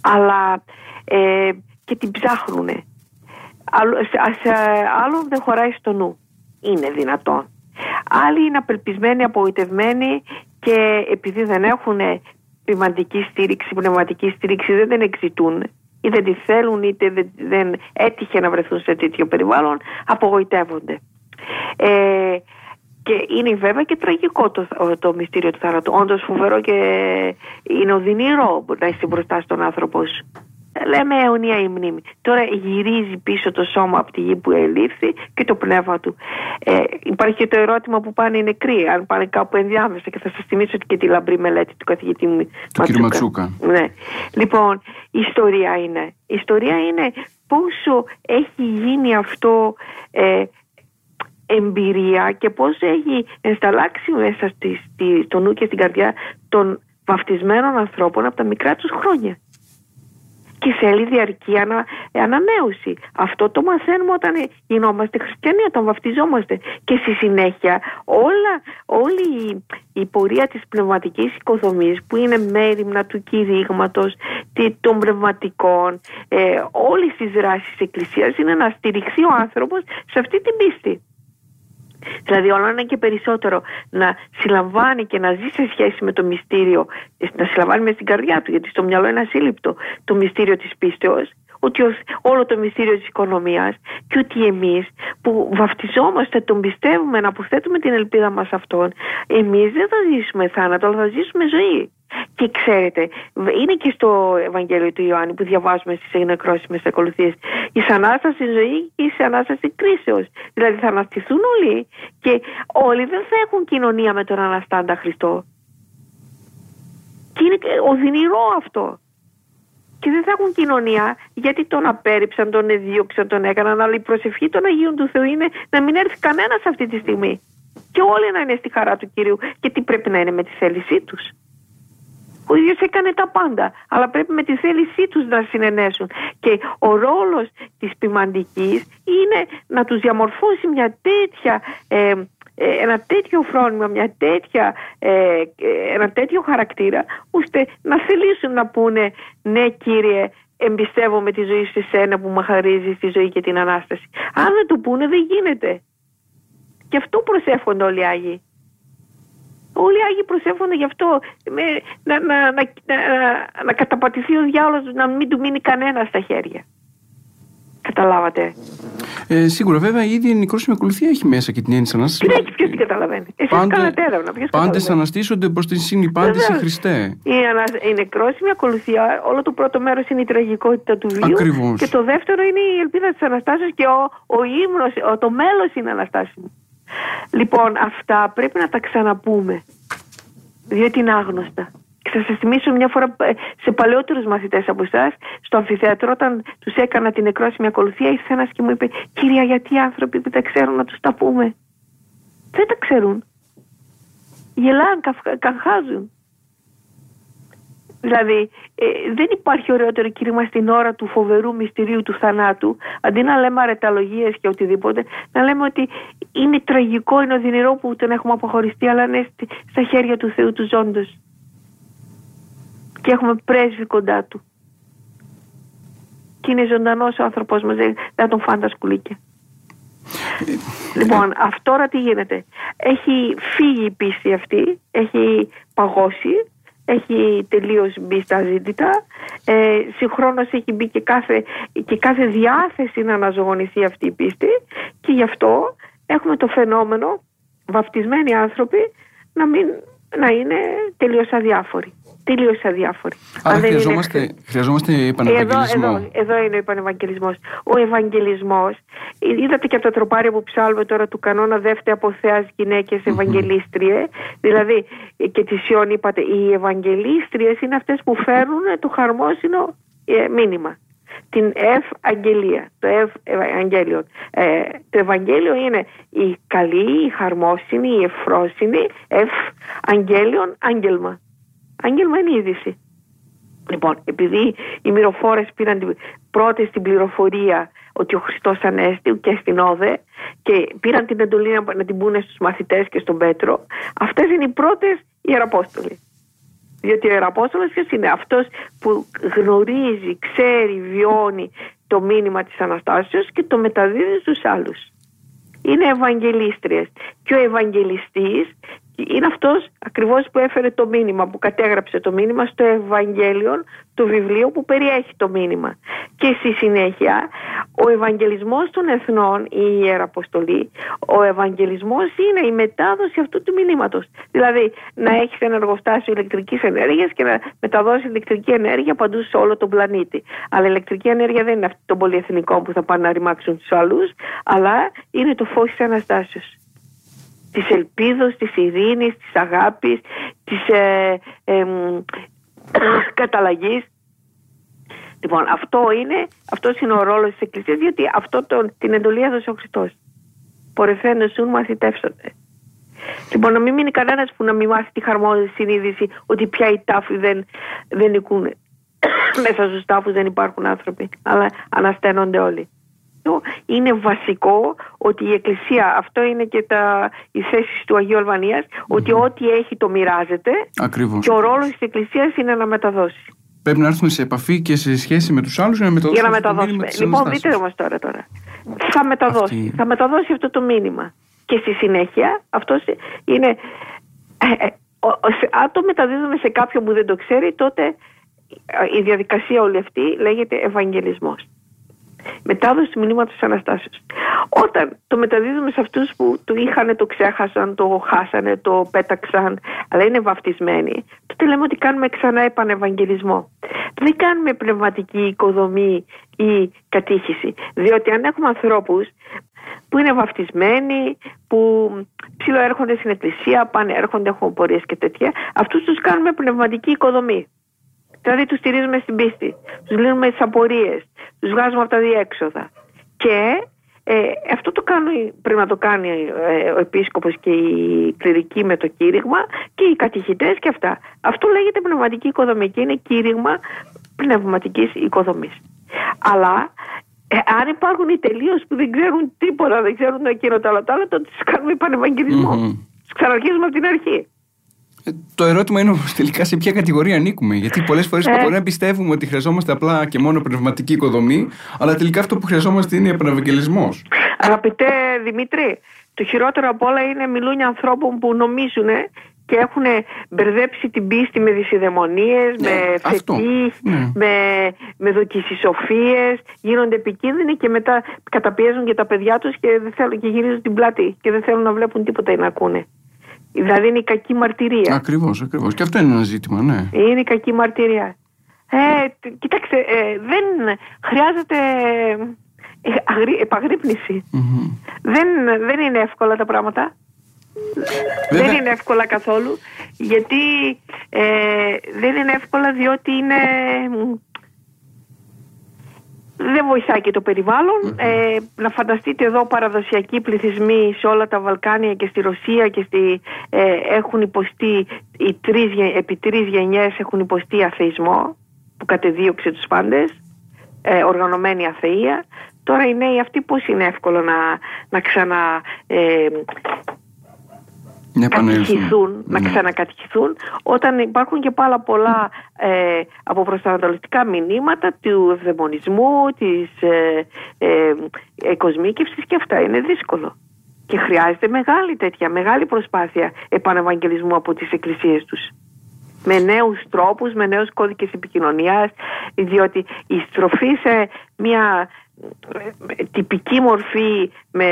Αλλά ε, και την ψάχνουνε. Άλλον δεν χωράει στο νου. Είναι δυνατόν. Άλλοι είναι απελπισμένοι, απογοητευμένοι και επειδή δεν έχουν πνευματική στήριξη, πνευματική στήριξη δεν την εξητούν ή δεν τη θέλουν είτε δεν, δεν έτυχε να βρεθούν σε τέτοιο περιβάλλον, απογοητεύονται. Ε, Και είναι βέβαια και τραγικό το, το μυστήριο του θάνατου. Όντως φοβερό και είναι οδυνηρό να είσαι μπροστά στον άνθρωπο. Λέμε αιωνία η μνήμη. Τώρα γυρίζει πίσω το σώμα από τη γη που ελήφθη και το πνεύμα του. Ε, υπάρχει και το ερώτημα που πάνε οι νεκροί, αν πάνε κάπου ενδιάμεσα. Και θα σας θυμίσω και τη λαμπρή μελέτη του καθηγητή μου Ματσούκα. Ναι. Λοιπόν, η ιστορία είναι. Η ιστορία είναι πόσο έχει γίνει αυτό... Ε, εμπειρία και πώς έχει ενσταλλάξει μέσα στη, στη, στο νου και στην καρδιά των βαφτισμένων ανθρώπων από τα μικρά τους χρόνια. Και θέλει διαρκή ανα, ανανέωση. Αυτό το μαθαίνουμε όταν γινόμαστε χριστιανοί, όταν βαφτιζόμαστε. Και στη συνέχεια όλα, όλη η, η πορεία της πνευματικής οικοδομής που είναι μέριμνα του κηρύγματος, των πνευματικών, ε, όλης της δράσης της Εκκλησίας είναι να στηριχθεί ο άνθρωπος σε αυτή την πίστη. Δηλαδή όλο ένα και περισσότερο να συλλαμβάνει και να ζει σε σχέση με το μυστήριο, να συλλαμβάνει με στην καρδιά του, γιατί στο μυαλό είναι ασύλληπτο το μυστήριο της πίστεως, ότι όλο το μυστήριο της οικονομίας και ότι εμείς που βαφτιζόμαστε, τον πιστεύουμε, να αποθέτουμε την ελπίδα μας αυτόν, εμείς δεν θα ζήσουμε θάνατο, αλλά θα ζήσουμε ζωή. Και ξέρετε, είναι και στο Ευαγγέλιο του Ιωάννη που διαβάζουμε στις νεκρόσιμες ακολουθίες, εις Ανάσταση ζωή και εις Ανάσταση κρίσεως. Δηλαδή θα αναστηθούν όλοι και όλοι δεν θα έχουν κοινωνία με τον Αναστάντα Χριστό. Και είναι οδυνηρό αυτό. Και δεν θα έχουν κοινωνία γιατί τον απέρριψαν, τον εδίωξαν, τον έκαναν. Αλλά η προσευχή των Αγίων του Θεού είναι να μην έρθει κανένας αυτή τη στιγμή. Και όλοι να είναι στη χαρά του Κυρίου. Και τι πρέπει να είναι? Με τη θέλησή τους. Ο ίδιος έκανε τα πάντα, αλλά πρέπει με τη θέλησή τους να συνενέσουν. Και ο ρόλος της ποιμαντικής είναι να τους διαμορφώσει μια τέτοια, ε, ένα τέτοιο φρόνημα, μια τέτοια, ε, ένα τέτοιο χαρακτήρα, ώστε να θελήσουν να πούνε «Ναι Κύριε, εμπιστεύομαι τη ζωή σε σένα που με χαρίζει τη ζωή και την Ανάσταση». Αν δεν το πούνε δεν γίνεται. Και αυτό προσεύχονται όλοι οι Άγιοι. Όλοι οι Άγιοι προσεύχονται γι' αυτό με, να, να, να, να, να καταπατηθεί ο διάολος, να μην του μείνει κανένα στα χέρια. Καταλάβατε. Ε, σίγουρα, βέβαια, ήδη η νεκρόσιμη ακολουθία έχει μέσα και την έννοια της Ανάστασης. Την έχει, ποιος την καταλαβαίνει? Εσείς κάνατε έρευνα. Πάντες αναστήσονται προς την συνυπάντηση Χριστέ. Η, ανα, η νεκρόσιμη ακολουθία, όλο το πρώτο μέρος είναι η τραγικότητα του βίου. Ακριβώς. Και το δεύτερο είναι η ελπίδα της Αναστάσεως και ο, ο ύμνος, ο, το μέλος είναι αναστάσιμο. Λοιπόν, αυτά πρέπει να τα ξαναπούμε, διότι είναι άγνωστα. Και θα σας θυμίσω μια φορά σε παλαιότερους μαθητές από εσάς, στο αμφιθέατρο, όταν τους έκανα την νεκρόσιμη ακολουθία, ήρθε ένας και μου είπε: «Κυρία, γιατί οι άνθρωποι που τα ξέρουν να τους τα πούμε? Δεν τα ξέρουν. Γελάνε, καχάζουν». Δηλαδή, ε, δεν υπάρχει ωραιότερο κήρυγμα στην ώρα του φοβερού μυστηρίου του θανάτου, αντί να λέμε αρεταλογίες και οτιδήποτε, να λέμε ότι είναι τραγικό, είναι οδυνηρό που τον έχουμε αποχωριστεί, αλλά είναι στα χέρια του Θεού του ζώντος. Και έχουμε πρέσβη κοντά του. Και είναι ζωντανός ο άνθρωπός μας, δεν τον φάνε τα σκουλίκια. Λοιπόν, αυτό τώρα τι γίνεται? Έχει φύγει η πίστη αυτή, έχει παγώσει, έχει τελείως μπει στα ζήτητα, ε, συγχρόνως έχει μπει και κάθε, και κάθε διάθεση να αναζωογονηθεί αυτή η πίστη και γι' αυτό έχουμε το φαινόμενο βαπτισμένοι άνθρωποι να, μην, να είναι τελείως αδιάφοροι. τελείως αδιάφοροι. Άρα χρειαζόμαστε, είναι... χρειαζόμαστε πανευαγγελισμό. Εδώ, εδώ, εδώ είναι ο πανευαγγελισμός. Ο ευαγγελισμός, είδατε και από τα τροπάρια που ψάλουμε τώρα του κανόνα δεύτε από Θεάς γυναίκες ευαγγελίστριε, δηλαδή και τη Σιών είπατε, οι ευαγγελίστριες είναι αυτές που φέρουν το χαρμόσυνο ε, μήνυμα. Την ευαγγελία, το ευαγγέλιο. Ε, το Ευαγγέλιο είναι η καλή, η χαρμόσυνη, η ευφρόσυνη, ευαγγέλιον, άγγελμα. Άγγελμα είναι η είδηση. Λοιπόν, επειδή οι μυροφόρες πήραν πρώτες την πληροφορία ότι ο Χριστός ανέστη και στην Όδε και πήραν την εντολή να την πούνε στους μαθητές και στον Πέτρο, αυτές είναι οι πρώτες ιεραπόστολοι. Διότι ο Ιεραπόστολος ποιος είναι? Αυτός που γνωρίζει, ξέρει, βιώνει το μήνυμα της Αναστάσεως και το μεταδίδει στους άλλους. Είναι Ευαγγελίστριες. Και ο Ευαγγελιστής είναι αυτός ακριβώς που έφερε το μήνυμα, που κατέγραψε το μήνυμα στο Ευαγγέλιο, το βιβλίο που περιέχει το μήνυμα. Και στη συνέχεια ο Ευαγγελισμός των Εθνών, η Ιεραποστολή, ο Ευαγγελισμός είναι η μετάδοση αυτού του μηνύματος. Δηλαδή να έχεις ένα εργοστάσιο ηλεκτρικής ενέργειας και να μεταδώσει ηλεκτρική ενέργεια παντού σε όλο τον πλανήτη. Αλλά η ηλεκτρική ενέργεια δεν είναι αυτή των πολυεθνικών που θα πάνε να ρημάξουν τους άλλους, αλλά είναι το φως της Αναστάσεως. Της ελπίδος, της ειρήνης, της αγάπης, της ε, ε, καταλλαγής. Λοιπόν, αυτό είναι, αυτός είναι ο ρόλος της Εκκλησίας, γιατί αυτό τον, την εντολή έδωσε ο Χριστός. Πορευθέντες ούν μαθητεύσονται. Λοιπόν, να μην μείνει κανένας που να μην μάθει τη χαρμόνια συνείδηση ότι πια οι τάφοι δεν, δεν νικούν. Μέσα στους τάφους δεν υπάρχουν άνθρωποι, αλλά ανασταίνονται όλοι. Είναι βασικό ότι η Εκκλησία, αυτό είναι και τα, οι θέσεις του Αγίου Αλβανίας, mm-hmm. ότι ό,τι έχει το μοιράζεται. Ακριβώς. Και ο ρόλος της Εκκλησίας είναι να μεταδώσει. Πρέπει να έρθουμε σε επαφή και σε σχέση με τους άλλους για να μεταδώσουμε. Για να μεταδώσουμε. Λοιπόν, δείτε όμως τώρα, τώρα. Θα μεταδώσει. Αυτή... θα μεταδώσει αυτό το μήνυμα. Και στη συνέχεια αυτό είναι. Ε, ε, ο, σε, αν το μεταδίδουμε σε κάποιον που δεν το ξέρει, τότε η διαδικασία όλη αυτή λέγεται Ευαγγελισμός. Μετάδοση του μηνύματος της Αναστάσεως. Όταν το μεταδίδουμε σε αυτούς που το είχανε, το ξέχασαν, το χάσανε, το πέταξαν, αλλά είναι βαφτισμένοι, τότε λέμε ότι κάνουμε ξανά επανευαγγελισμό. Δεν κάνουμε πνευματική οικοδομή ή κατήχηση. Διότι αν έχουμε ανθρώπους που είναι βαφτισμένοι, που ψιλοέρχονται στην εκκλησία, πάνε, έρχονται, έχουν πορείες και τέτοια, αυτούς τους κάνουμε πνευματική οικοδομή. Δηλαδή τους στηρίζουμε στην πίστη, τους λύνουμε τις απορίες, τους βγάζουμε από τα διέξοδα. Και ε, αυτό το κάνει, πρέπει να το κάνει ε, ο επίσκοπος και η κληρική με το κήρυγμα και οι κατηχητές και αυτά. Αυτό λέγεται πνευματική οικοδομή και είναι κήρυγμα πνευματικής οικοδομής. Αλλά ε, αν υπάρχουν οι τελείως που δεν ξέρουν τίποτα, δεν ξέρουν εκείνο το άλλο, το άλλο, τότε τους κάνουμε πανευαγγελισμό. Mm-hmm. Τους ξαναρχίζουμε από την αρχή. Το ερώτημα είναι όμως τελικά σε ποια κατηγορία ανήκουμε. Γιατί πολλές φορές ε. μπορεί να πιστεύουμε ότι χρειαζόμαστε απλά και μόνο πνευματική οικοδομή, αλλά τελικά αυτό που χρειαζόμαστε είναι επανευαγγελισμός. Αγαπητέ Δημήτρη, το χειρότερο απ' όλα είναι μιλούνια ανθρώπων που νομίζουν και έχουν μπερδέψει την πίστη με δυσιδαιμονίες, ναι, με φετίχ, ναι. με, με δοκισισοφίες, γίνονται επικίνδυνοι και μετά καταπιέζουν και τα παιδιά τους και, δεν θέλουν, και γυρίζουν την πλάτη και δεν θέλουν να βλέπουν τίποτα ή να ακούνε. Δηλαδή είναι η κακή μαρτυρία. Ακριβώς, ακριβώς. Και αυτό είναι ένα ζήτημα, ναι. Είναι η κακή μαρτυρία. Ε, κοίταξε, ε, δεν χρειάζεται ε, αγρι, επαγρύπνηση. Mm-hmm. Δεν, δεν είναι εύκολα τα πράγματα. Βέβαια. Δεν είναι εύκολα καθόλου. Γιατί ε, δεν είναι εύκολα διότι είναι... δεν βοηθάει και το περιβάλλον. Ε, να φανταστείτε εδώ παραδοσιακοί πληθυσμοί σε όλα τα Βαλκάνια και στη Ρωσία και στη, ε, έχουν υποστεί, οι τρεις, επί τρεις γενιές έχουν υποστεί αθεισμό που κατεδίωξε τους πάντες, ε, οργανωμένη αθεία. Τώρα οι νέοι αυτοί πώς είναι εύκολο να, να ξανα... Ε, κατηχηθούν, ναι. να ξανακατηχηθούν όταν υπάρχουν και πάρα πολλά ε, από προσανατολιστικά μηνύματα του ευδαιμονισμού, της ε, ε, ε, κοσμίκευσης και αυτά είναι δύσκολο και χρειάζεται μεγάλη τέτοια, μεγάλη προσπάθεια επανευαγγελισμού από τις εκκλησίες τους με νέους τρόπους, με νέους κώδικες επικοινωνίας, διότι η στροφή σε μια ε, τυπική μορφή με...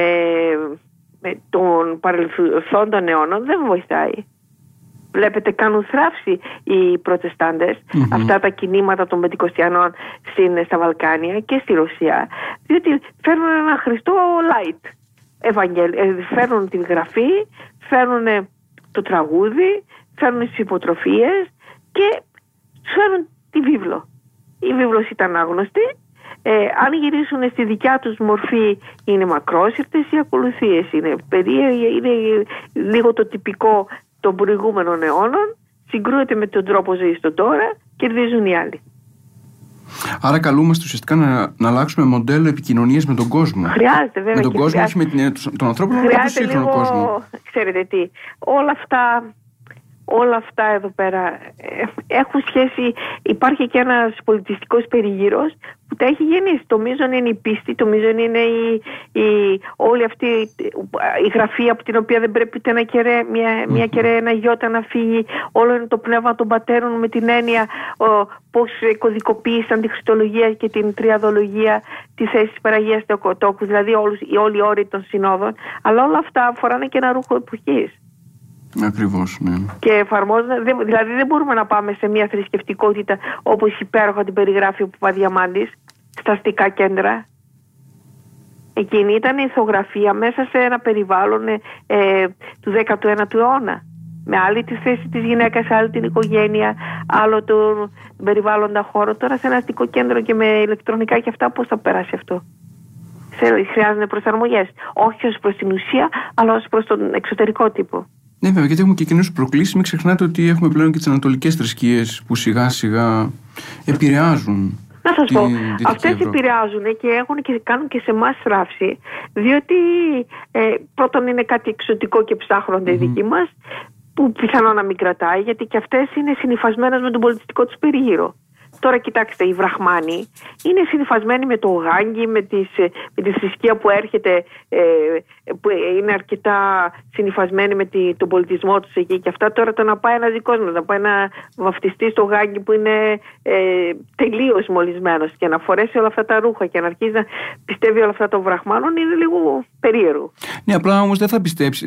των παρελθόντων αιώνων δεν βοηθάει. βλέπετε κάνουν θράψη οι προτεστάντες, mm-hmm. αυτά τα κινήματα των Πεντηκοστιανών στα Βαλκάνια και στη Ρωσία, διότι φέρνουν ένα Χριστό light, φέρνουν την γραφή, φέρνουν το τραγούδι, φέρνουν τις υποτροφίες και φέρνουν τη βίβλο. Η βίβλος ήταν άγνωστη. Ε, αν γυρίσουν στη δικιά τους μορφή, είναι μακρόσυρτες οι ακολουθίες, είναι περίεργες, είναι λίγο το τυπικό των προηγούμενων αιώνων, συγκρούεται με τον τρόπο ζωής στο τώρα, κερδίζουν οι άλλοι. Άρα καλούμαστε ουσιαστικά να, να αλλάξουμε μοντέλο επικοινωνίας με τον κόσμο. Χρειάζεται βέβαια. Με τον κόσμο, χρειάζεται, όχι με την, τον ανθρώπινο, αλλά με τον σύγχρονο κόσμο. Ξέρετε τι, όλα αυτά... Όλα αυτά εδώ πέρα έχουν σχέση, υπάρχει και ένας πολιτιστικός περιγύρος που τα έχει γεννήσει. Το μείζον είναι η πίστη, το μείζον είναι η, η, όλη αυτή η γραφή από την οποία δεν πρέπει ούτε να κερέ, μια, μια κερέ, ένα γιώτα να φύγει. Όλο είναι το πνεύμα των πατέρων με την έννοια ο, πώς κωδικοποίησαν τη χριστολογία και την τριαδολογία, τη θέση της Παραγίας Θεοτόκου, δηλαδή όλους, όλοι οι όροι των συνόδων. Αλλά όλα αυτά φοράνε και ένα ρούχο εποχής. Ακριβώς, ναι. Και εφαρμόζοντα, δηλαδή δεν μπορούμε να πάμε σε μια θρησκευτικότητα όπως υπέροχα την περιγράφει ο Παπαδιαμάντης στα αστικά κέντρα. Εκείνη ήταν η ηθογραφία μέσα σε ένα περιβάλλον ε, του δέκατου ένατου αιώνα. Με άλλη τη θέση της γυναίκας, άλλη την οικογένεια, άλλο τον περιβάλλοντα χώρο. Τώρα σε ένα αστικό κέντρο και με ηλεκτρονικά και αυτά, πώς θα περάσει αυτό? Χρειάζονται προσαρμογές. Όχι ως προς την ουσία, αλλά ως προς τον εξωτερικό τύπο. Ναι, βέβαια, γιατί έχουμε και κοινούς προκλήσεις. Μην ξεχνάτε ότι έχουμε πλέον και τις ανατολικές θρησκείες που σιγά σιγά επηρεάζουν. Να σας πω, αυτές επηρεάζουν και, έχουν και κάνουν και σε εμάς θράψη, διότι ε, πρώτον είναι κάτι εξωτικό και ψάχνονται οι mm-hmm. δικοί μας, που πιθανόν να μην κρατάει, γιατί και αυτές είναι συνυφασμένες με τον πολιτιστικό τους περιγύρο. Τώρα κοιτάξτε, οι Βραχμάνοι είναι συνυφασμένοι με το γάγκι, με, με τη θρησκεία που έρχεται, ε, που είναι αρκετά συνυφασμένοι με τη, τον πολιτισμό τους εκεί και αυτά. Τώρα το να πάει ένα δικός μας, να πάει ένα βαφτιστή στο γάγκι που είναι ε, τελείως μολυσμένος και να φορέσει όλα αυτά τα ρούχα και να αρχίσει να πιστεύει όλα αυτά των Βραχμάνων είναι λίγο περίεργο. Ναι, απλά όμως δεν θα πιστέψει.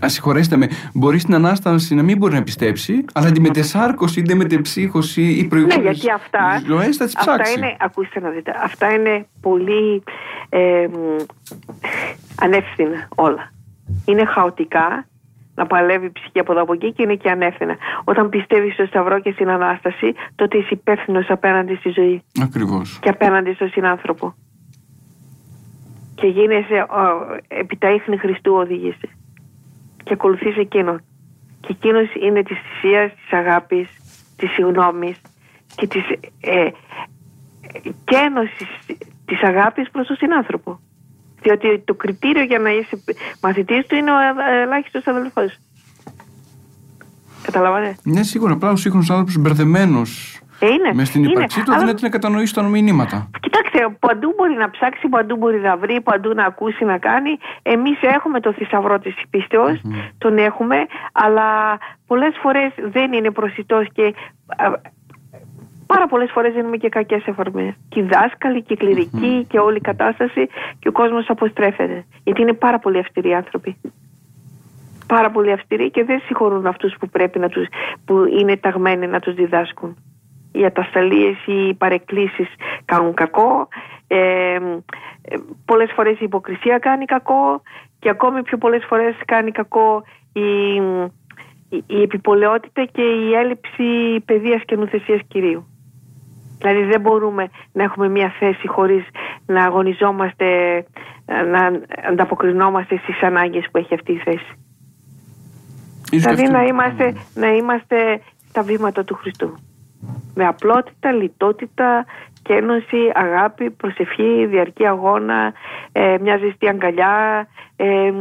Ε, συγχωρέστε με, μπορεί στην Ανάσταση να μην μπορεί να πιστέψει, αλλά τη μετεσάρκωση, τη μετεψύχωση ή προηγούμενη. Αυτά, αυτά, είναι, ακούστε να δείτε, αυτά είναι πολύ ε, ανεύθυνα όλα. Είναι χαοτικά, να παλεύει η ψυχή από εδώ από εκεί και είναι και ανεύθυνα. Όταν πιστεύεις στο Σταυρό και στην Ανάσταση, τότε είσαι υπεύθυνος απέναντι στη ζωή. Ακριβώς. Και απέναντι στον συνάνθρωπο. Και γίνεσαι, ο, επί τα ίχνη Χριστού οδηγείσαι. Και ακολουθείς εκείνο. Και εκείνος είναι της θυσίας, της αγάπης, της συγγνώμης, και της ε, κένωσης της αγάπης προς τον συνάνθρωπο. Διότι το κριτήριο για να είσαι μαθητής του είναι ο ελάχιστος αδελφός. Καταλαβαίνετε? Ναι, σίγουρα. Απλά ο σύγχρονος άνθρωπος μπερδεμένος μες στην ύπαρξή του, αλλά... δεν να κατανοήσει τα μηνύματα. Κοιτάξτε, παντού μπορεί να ψάξει, παντού μπορεί να βρει, παντού να ακούσει, να κάνει. Εμείς έχουμε το θησαυρό της πίστεως, mm-hmm. τον έχουμε, αλλά πολλές φορές δεν είναι προσιτός και... Πάρα πολλές φορές δίνουμε και κακές αφορμές. Και οι δάσκαλοι και οι κληρικοί mm-hmm. και όλη η κατάσταση και ο κόσμος αποστρέφεται. Γιατί είναι πάρα πολύ αυστηροί οι άνθρωποι. Πάρα πολύ αυστηροί και δεν συγχωρούν αυτούς που πρέπει να τους, που είναι ταγμένοι να τους διδάσκουν. Οι ατασταλίες, οι παρεκκλήσεις κάνουν κακό. Ε, ε, πολλές φορές η υποκρισία κάνει κακό και ακόμη πιο πολλές φορές κάνει κακό η... η επιπολαιότητα και η έλλειψη παιδείας και νουθεσίας Κυρίου. Δηλαδή δεν μπορούμε να έχουμε μια θέση χωρίς να αγωνιζόμαστε, να ανταποκρινόμαστε στις ανάγκες που έχει αυτή η θέση. Ίσως δηλαδή να είμαστε, να είμαστε στα βήματα του Χριστού. Με απλότητα, λιτότητα, κένωση, αγάπη, προσευχή, διαρκή αγώνα, ε, μια ζεστή αγκαλιά... Ε,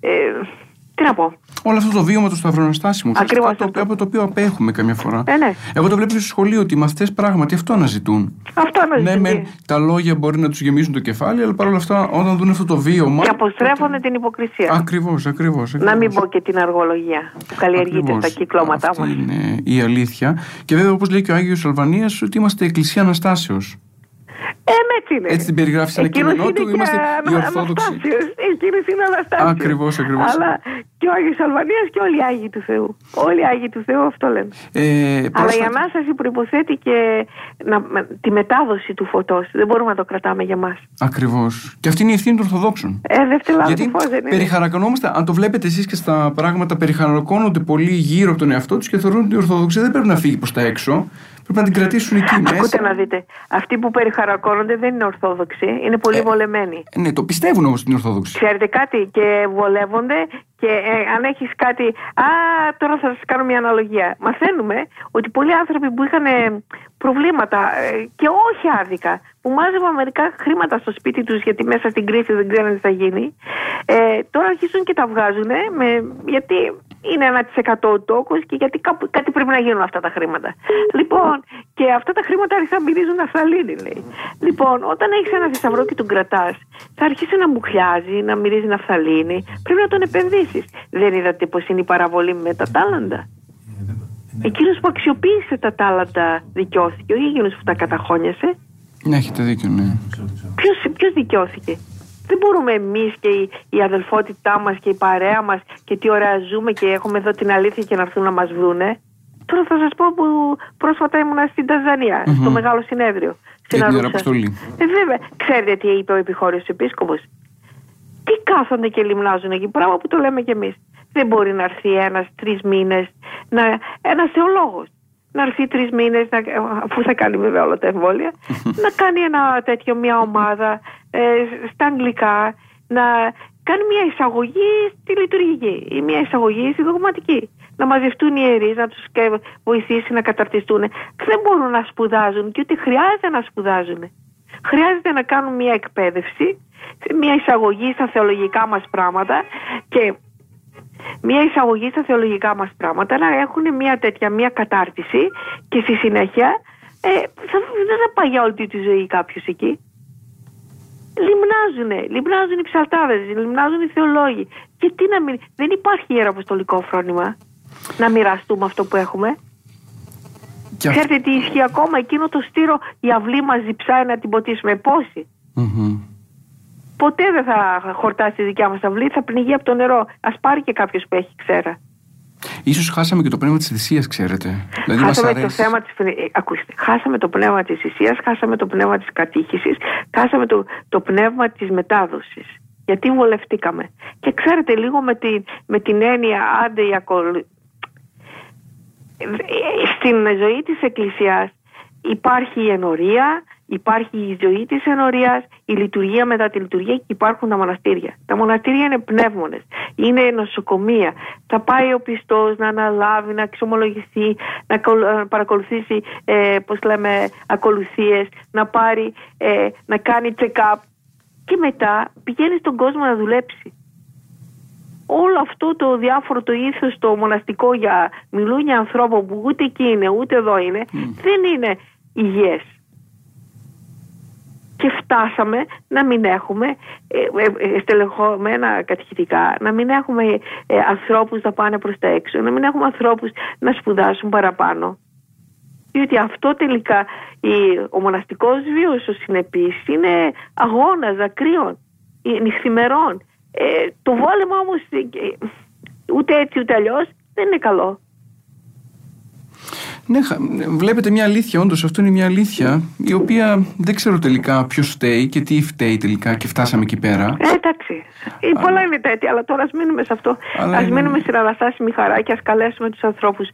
ε, Τι να πω. Όλο αυτό το βίωμα του σταυροαναστάσιμου. Ακριβώς. Αυτό το, από το οποίο απέχουμε καμιά φορά. Ε, ναι. Εγώ το βλέπω στο σχολείο ότι οι μαθητές πράγματι αυτό αναζητούν. Αυτό αναζητούν. Ναι, μεν τα λόγια μπορεί να τους γεμίζουν το κεφάλι, αλλά παρόλα αυτά όταν δουν αυτό το βίωμα. Και αποστρέφουν τότε... την υποκρισία. Ακριβώς, ακριβώς. Να μην πω και την αργολογία που καλλιεργείται ακριβώς. στα κυκλώματά μας. Αυτή είναι η αλήθεια. Και βέβαια, όπως λέει και ο Άγιος Αλβανίας, ότι είμαστε Εκκλησία Αναστάσεως. Ε, έτσι την περιγράφει σαν εκείνο του. Είμαστε οι Ορθόδοξοι. διακίνηση να αναστάσεως. Ακριβώς, ακριβώς. Αλλά και ο Άγιος Αλβανίας και όλοι οι Άγιοι του Θεού. Όλοι οι Άγιοι του Θεού, αυτό λέμε. Ε, Αλλά η Ανάσταση προϋποθέτει και να, τη μετάδοση του φωτός. Δεν μπορούμε να το κρατάμε για μας. Ακριβώς. Και αυτή είναι η ευθύνη των Ορθοδόξων. Ε, δεν φτελάω το φως, δεν είναι. Περιχαρακωνόμαστε, αν το βλέπετε εσείς και στα πράγματα, περιχαρακώνονται πολύ γύρω από τον εαυτό τους και θεωρούν ότι η Ορθοδοξία δεν πρέπει να φύγει προς τα έξω. Πρέπει να την κρατήσουν εκεί μέσα. Ακούτε να δείτε. Αυτοί που περιχαρακώνονται δεν είναι Ορθόδοξοι. Είναι πολύ ε, βολεμένοι. Ναι, το πιστεύουν όμως την Ορθόδοξη. Ξέρετε κάτι, και βολεύονται. Και ε, αν έχεις κάτι. Α, τώρα θα σας κάνω μια αναλογία. Μαθαίνουμε ότι πολλοί άνθρωποι που είχαν προβλήματα ε, και όχι άδικα, που μάζευαν μερικά χρήματα στο σπίτι τους γιατί μέσα στην κρίση δεν ξέρουν τι θα γίνει, ε, τώρα αρχίζουν και τα βγάζουν με, γιατί είναι ένα τοις εκατό ο τόκος και γιατί κάπου, κάτι πρέπει να γίνουν αυτά τα χρήματα. Λοιπόν, και αυτά τα χρήματα άρχισαν να μυρίζουν αφθαλήνη, λέει. Λοιπόν, όταν έχεις ένα θησαυρό και τον κρατάς, θα αρχίσει να μπουχιάζει, να μυρίζει αφθαλήνη. Πρέπει να τον επενδύσεις. Δεν είδατε πως είναι η παραβολή με τα τάλαντα. Εκείνος που αξιοποίησε τα τάλαντα δικαιώθηκε, όχι εκείνος που τα καταχώνιασε. Ναι, έχετε δίκιο, ναι. Ποιος, ποιος δικαιώθηκε? Δεν μπορούμε εμείς και η, η αδελφότητά μας και η παρέα μας και τι ωραία ζούμε και έχουμε εδώ την αλήθεια και να έρθουν να μας βρούνε. Τώρα θα σας πω που πρόσφατα ήμουνα στην Ταζανία, mm-hmm. στο μεγάλο συνέδριο. Στην Αριστοτέλειο. Ε, βέβαια, ξέρετε τι είπε ο επιχώριος επίσκοπος? Τι κάθονται και λιμνάζουν εκεί, πράγμα που το λέμε κι εμείς. Δεν μπορεί να έρθει ένας τρεις μήνες, να, ένας θεολόγος. Να έρθει τρεις μήνες, να, αφού θα κάνει βέβαια όλα τα εμβόλια, να κάνει ένα τέτοιο, μια ομάδα ε, στα αγγλικά, να κάνει μια εισαγωγή στη λειτουργική ή μια εισαγωγή στη δογματική. Να μαζευτούν οι ιερείς, να τους βοηθήσει να καταρτιστούν. Δεν μπορούν να σπουδάζουν και ούτε χρειάζεται να σπουδάζουν. Χρειάζεται να κάνουν μια εκπαίδευση, μια εισαγωγή στα θεολογικά μας πράγματα και... Μια εισαγωγή στα θεολογικά μας πράγματα, να έχουν μια τέτοια, μια κατάρτιση και στη συνέχεια ε, θα, δεν θα πάει για όλη τη ζωή κάποιος εκεί. Λιμνάζουνε, λιμνάζουν οι ψαλτάδες, λιμνάζουν οι θεολόγοι. Και τι να μην, δεν υπάρχει ιεραποστολικό φρόνημα να μοιραστούμε αυτό που έχουμε. Και ξέρετε αυτό... τι ισχύει ακόμα, εκείνο το στήρο, η αυλή μας διψάει να την ποτίσουμε. Πόσοι. Mm-hmm. Ποτέ δεν θα χορτάσει τη δικιά μας αυλή, θα πνιγεί από το νερό. Ας πάρει και κάποιος που έχει ξέρα. Ίσως χάσαμε και το πνεύμα της θυσίας, ξέρετε. Δηλαδή χάσαμε, μας το θέμα της... Ακούστε, χάσαμε το πνεύμα της θυσίας, χάσαμε το πνεύμα της κατήχησης, χάσαμε το, το πνεύμα της μετάδοσης. Γιατί βολευτήκαμε. Και ξέρετε, λίγο με, τη, με την έννοια άντε η ακολ... Στην ζωή της Εκκλησίας υπάρχει η ενορία, υπάρχει η ζωή της ενορίας, η λειτουργία μετά τη λειτουργία και υπάρχουν τα μοναστήρια. Τα μοναστήρια είναι πνεύμονες, είναι νοσοκομεία. Θα πάει ο πιστός να αναλάβει, να εξομολογηθεί, να παρακολουθήσει, ε, πώς λέμε, ακολουθίες, να πάρει, ε, να κάνει check-up και μετά πηγαίνει στον κόσμο να δουλέψει. Όλο αυτό το διάφορο το ήθος το μοναστικό για μιλούνια ανθρώπων που ούτε εκεί είναι, ούτε εδώ είναι, mm. δεν είναι υγιές. Και φτάσαμε να μην έχουμε ε, ε, στελεχωμένα κατηχητικά, να μην έχουμε ε, ανθρώπους να πάνε προς τα έξω, να μην έχουμε ανθρώπους να σπουδάσουν παραπάνω. Διότι αυτό τελικά η, ο μοναστικός βίος, ο συνεπής, είναι αγώνας δακρύων, νυχθημερών. Ε, το βόλεμα όμως ε, ούτε έτσι ούτε αλλιώς δεν είναι καλό. Ναι, βλέπετε μια αλήθεια, όντως αυτό είναι μια αλήθεια η οποία δεν ξέρω τελικά ποιος φταίει και τι φταίει τελικά και φτάσαμε εκεί πέρα. Ε, εντάξει, αλλά... πολλά είναι τα αίτια, αλλά τώρα ας μείνουμε σε αυτό, αλλά... ας μείνουμε στην αναστάσιμη χαρά και ας καλέσουμε τους ανθρώπους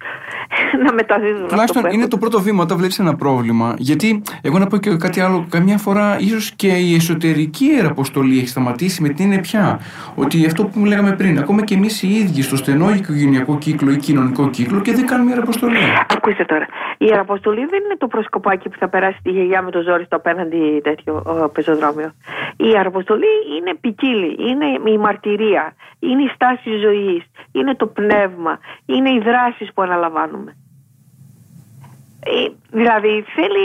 να μεταδίδουν. Τουλάχιστον είναι το πρώτο βήμα όταν βλέπεις ένα πρόβλημα, γιατί εγώ να πω και κάτι άλλο, καμιά φορά ίσως και η εσωτερική ιεραποστολή έχει σταματήσει με την είναι πια, ότι αυτό που λέγαμε πριν, ακόμα και εμείς οι ίδιοι στο στενό οικογενειακό κύκλο ή κοινωνικό κύκλο και δεν κάνουμε ιεραποστολή. Ακούστε τώρα. Η ιεραποστολή δεν είναι το προσκοπάκι που θα περάσει τη γιαγιά με το ζόρι στο απέναντι τέτοιο ο, πεζοδρόμιο. Η ιεραποστολή είναι ποικίλη, είναι η μαρτυρία, είναι η στάση ζωής, είναι το πνεύμα, είναι οι δράσεις που αναλαμβάνουμε. Δηλαδή θέλει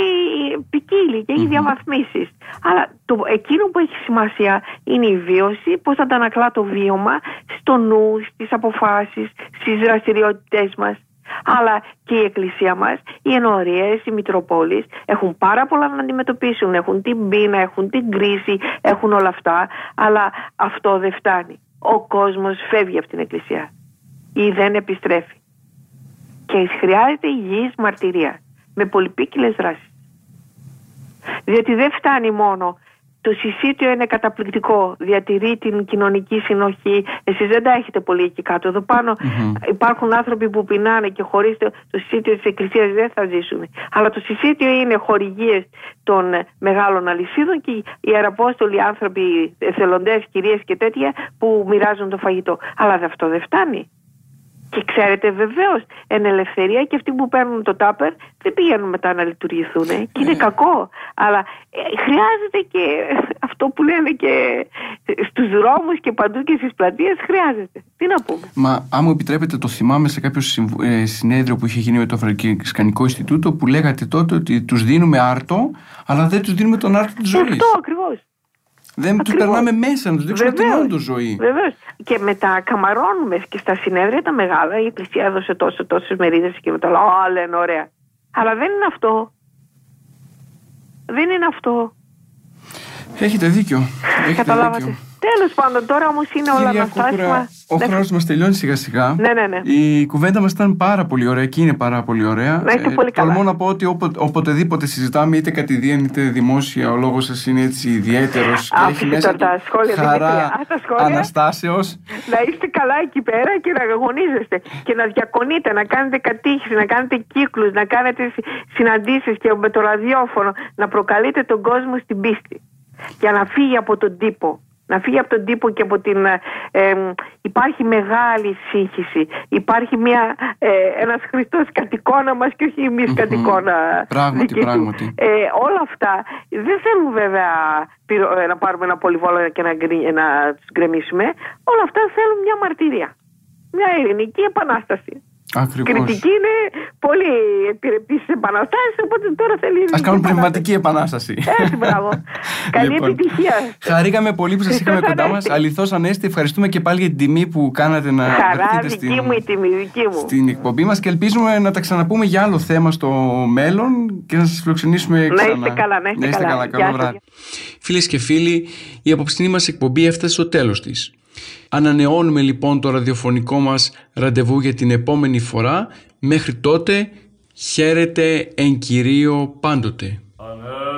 ποικίλη και έχει διαβαθμίσεις. Αλλά το, εκείνο που έχει σημασία είναι η βίωση, πώς θα αντανακλά το βίωμα στο νου, στις αποφάσεις, στις δραστηριότητές μας. Αλλά και η Εκκλησία μας, οι ενορίες, οι Μητροπόλεις έχουν πάρα πολλά να αντιμετωπίσουν. Έχουν την πείνα, έχουν την κρίση, έχουν όλα αυτά. Αλλά αυτό δεν φτάνει. Ο κόσμος φεύγει από την Εκκλησία ή δεν επιστρέφει. Και χρειάζεται υγιής μαρτυρία με πολυπίκυλες δράσεις. Διότι δεν φτάνει μόνο. Το συσίτιο είναι καταπληκτικό, διατηρεί την κοινωνική συνοχή. Εσείς δεν τα έχετε πολύ εκεί κάτω. Εδώ πάνω mm-hmm. υπάρχουν άνθρωποι που πεινάνε και χωρίς το, το συσίτιο της Εκκλησίας δεν θα ζήσουν. Αλλά το συσίτιο είναι χορηγίες των μεγάλων αλυσίδων και οι Ιεραπόστολοι άνθρωποι, εθελοντές, κυρίες και τέτοια που μοιράζουν το φαγητό. Αλλά αυτό δεν φτάνει. Και ξέρετε, βεβαίως, εν ελευθερία και αυτοί που παίρνουν το τάπερ δεν πηγαίνουν μετά να λειτουργηθούν. Ε. Και είναι κακό. Αλλά ε, χρειάζεται και αυτό που λένε και στους δρόμους και παντού και στις πλατείες. Χρειάζεται. Τι να πούμε. Μα, αν μου επιτρέπετε, το θυμάμαι σε κάποιο συνέδριο που είχε γίνει με το Αφρικανικό Ινστιτούτο που λέγατε τότε ότι τους δίνουμε άρτο, αλλά δεν τους δίνουμε τον άρτο της ζωής. Αυτό ακριβώς. Δεν τους περνάμε μέσα, να τους δείξουμε την όντως ζωή. Βεβαίως. Και μετά καμαρώνουμε και στα συνέδρια τα μεγάλα. Η Εκκλησία έδωσε τόσο, τόσες μερίδες και μετά όλα είναι ωραία. Αλλά δεν είναι αυτό. Δεν είναι αυτό. Έχετε δίκιο. Έχετε Καταλάβατε. Δίκιο. Τέλος πάντων, τώρα όμως είναι όλα αναστάσιμα. Ο χρόνος μας τελειώνει σιγά σιγά. Ναι, ναι, ναι. Η κουβέντα μας ήταν πάρα πολύ ωραία και είναι πάρα πολύ ωραία. Ναι, και πολύ ε, καλά. Τολμώ να πω ότι όποτε, οποτεδήποτε συζητάμε, είτε κατηδίαν είτε δημόσια, ο λόγος σας είναι έτσι ιδιαίτερος. Άφησε μέσα τα σχόλια, χαρά αναστάσεως. Να είστε καλά εκεί πέρα και να αγωνίζεστε και να διακονείτε, να κάνετε κατήχηση, να κάνετε κύκλους, να κάνετε συναντήσεις και με το ραδιόφωνο, να προκαλείτε τον κόσμο στην πίστη. Για να φύγει από τον τύπο. Να φύγει από τον τύπο και από την... Ε, υπάρχει μεγάλη σύγχυση. Υπάρχει μια, ε, ένας Χριστός κατ' εικόνα μας και όχι εμείς mm-hmm. κατ' εικόνα. Πράγματι, πράγματι. Ε, όλα αυτά. Δεν θέλουν βέβαια να πάρουμε ένα πολυβόλο και να, να τους γκρεμίσουμε. Όλα αυτά θέλουν μια μαρτυρία. Μια ειρηνική επανάσταση. Ακριβώς. Κριτική είναι πολύ επιρρεπής επανάσταση, οπότε τώρα θέλει... Ας κάνουν πνευματική επανάσταση. Έτσι, μπράβο. Καλή λοιπόν, επιτυχία. Χαρήκαμε πολύ που σας είχαμε κοντά μας. Αληθώς Ανέστη, ευχαριστούμε και πάλι για την τιμή που κάνατε να βρεθείτε στην, στην εκπομπή μας και ελπίζουμε να τα ξαναπούμε για άλλο θέμα στο μέλλον και να σας φιλοξενήσουμε ξανά. Να είστε καλά, να είστε, να είστε καλά. καλά. Καλό βράδυ. Φίλες και φίλοι, η απόψινή μας εκπομπή έφτασε στο τέλος της. Ανανεώνουμε λοιπόν το ραδιοφωνικό μας ραντεβού για την επόμενη φορά. Μέχρι τότε, χαίρετε εν Κυρίω πάντοτε. Amen.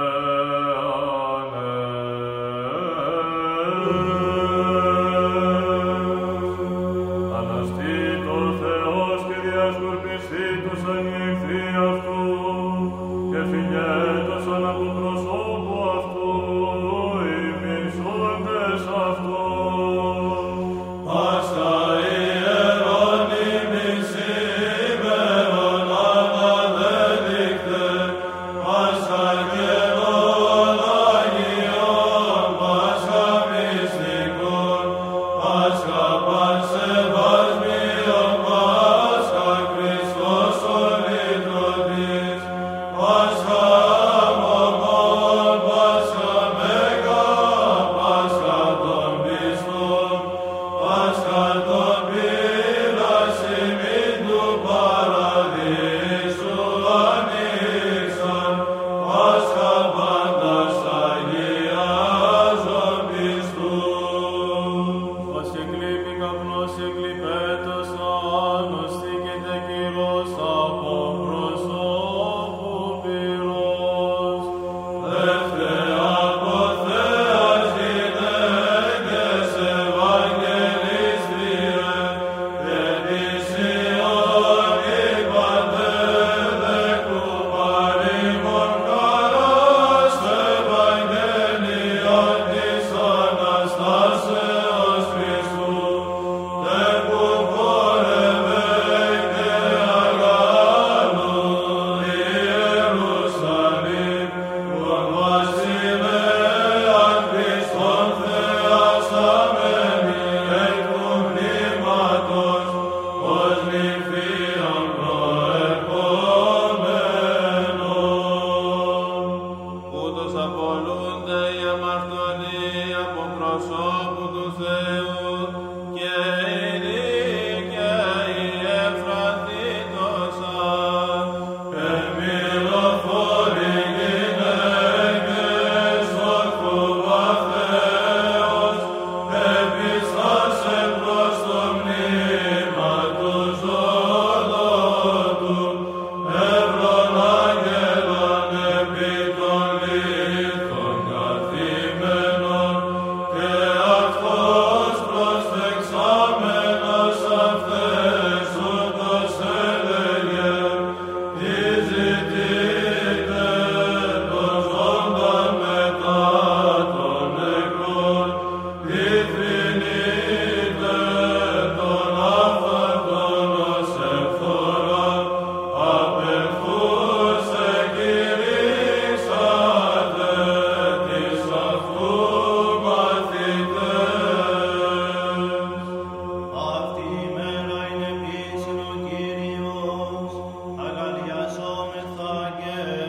αγαλιάζομεθα και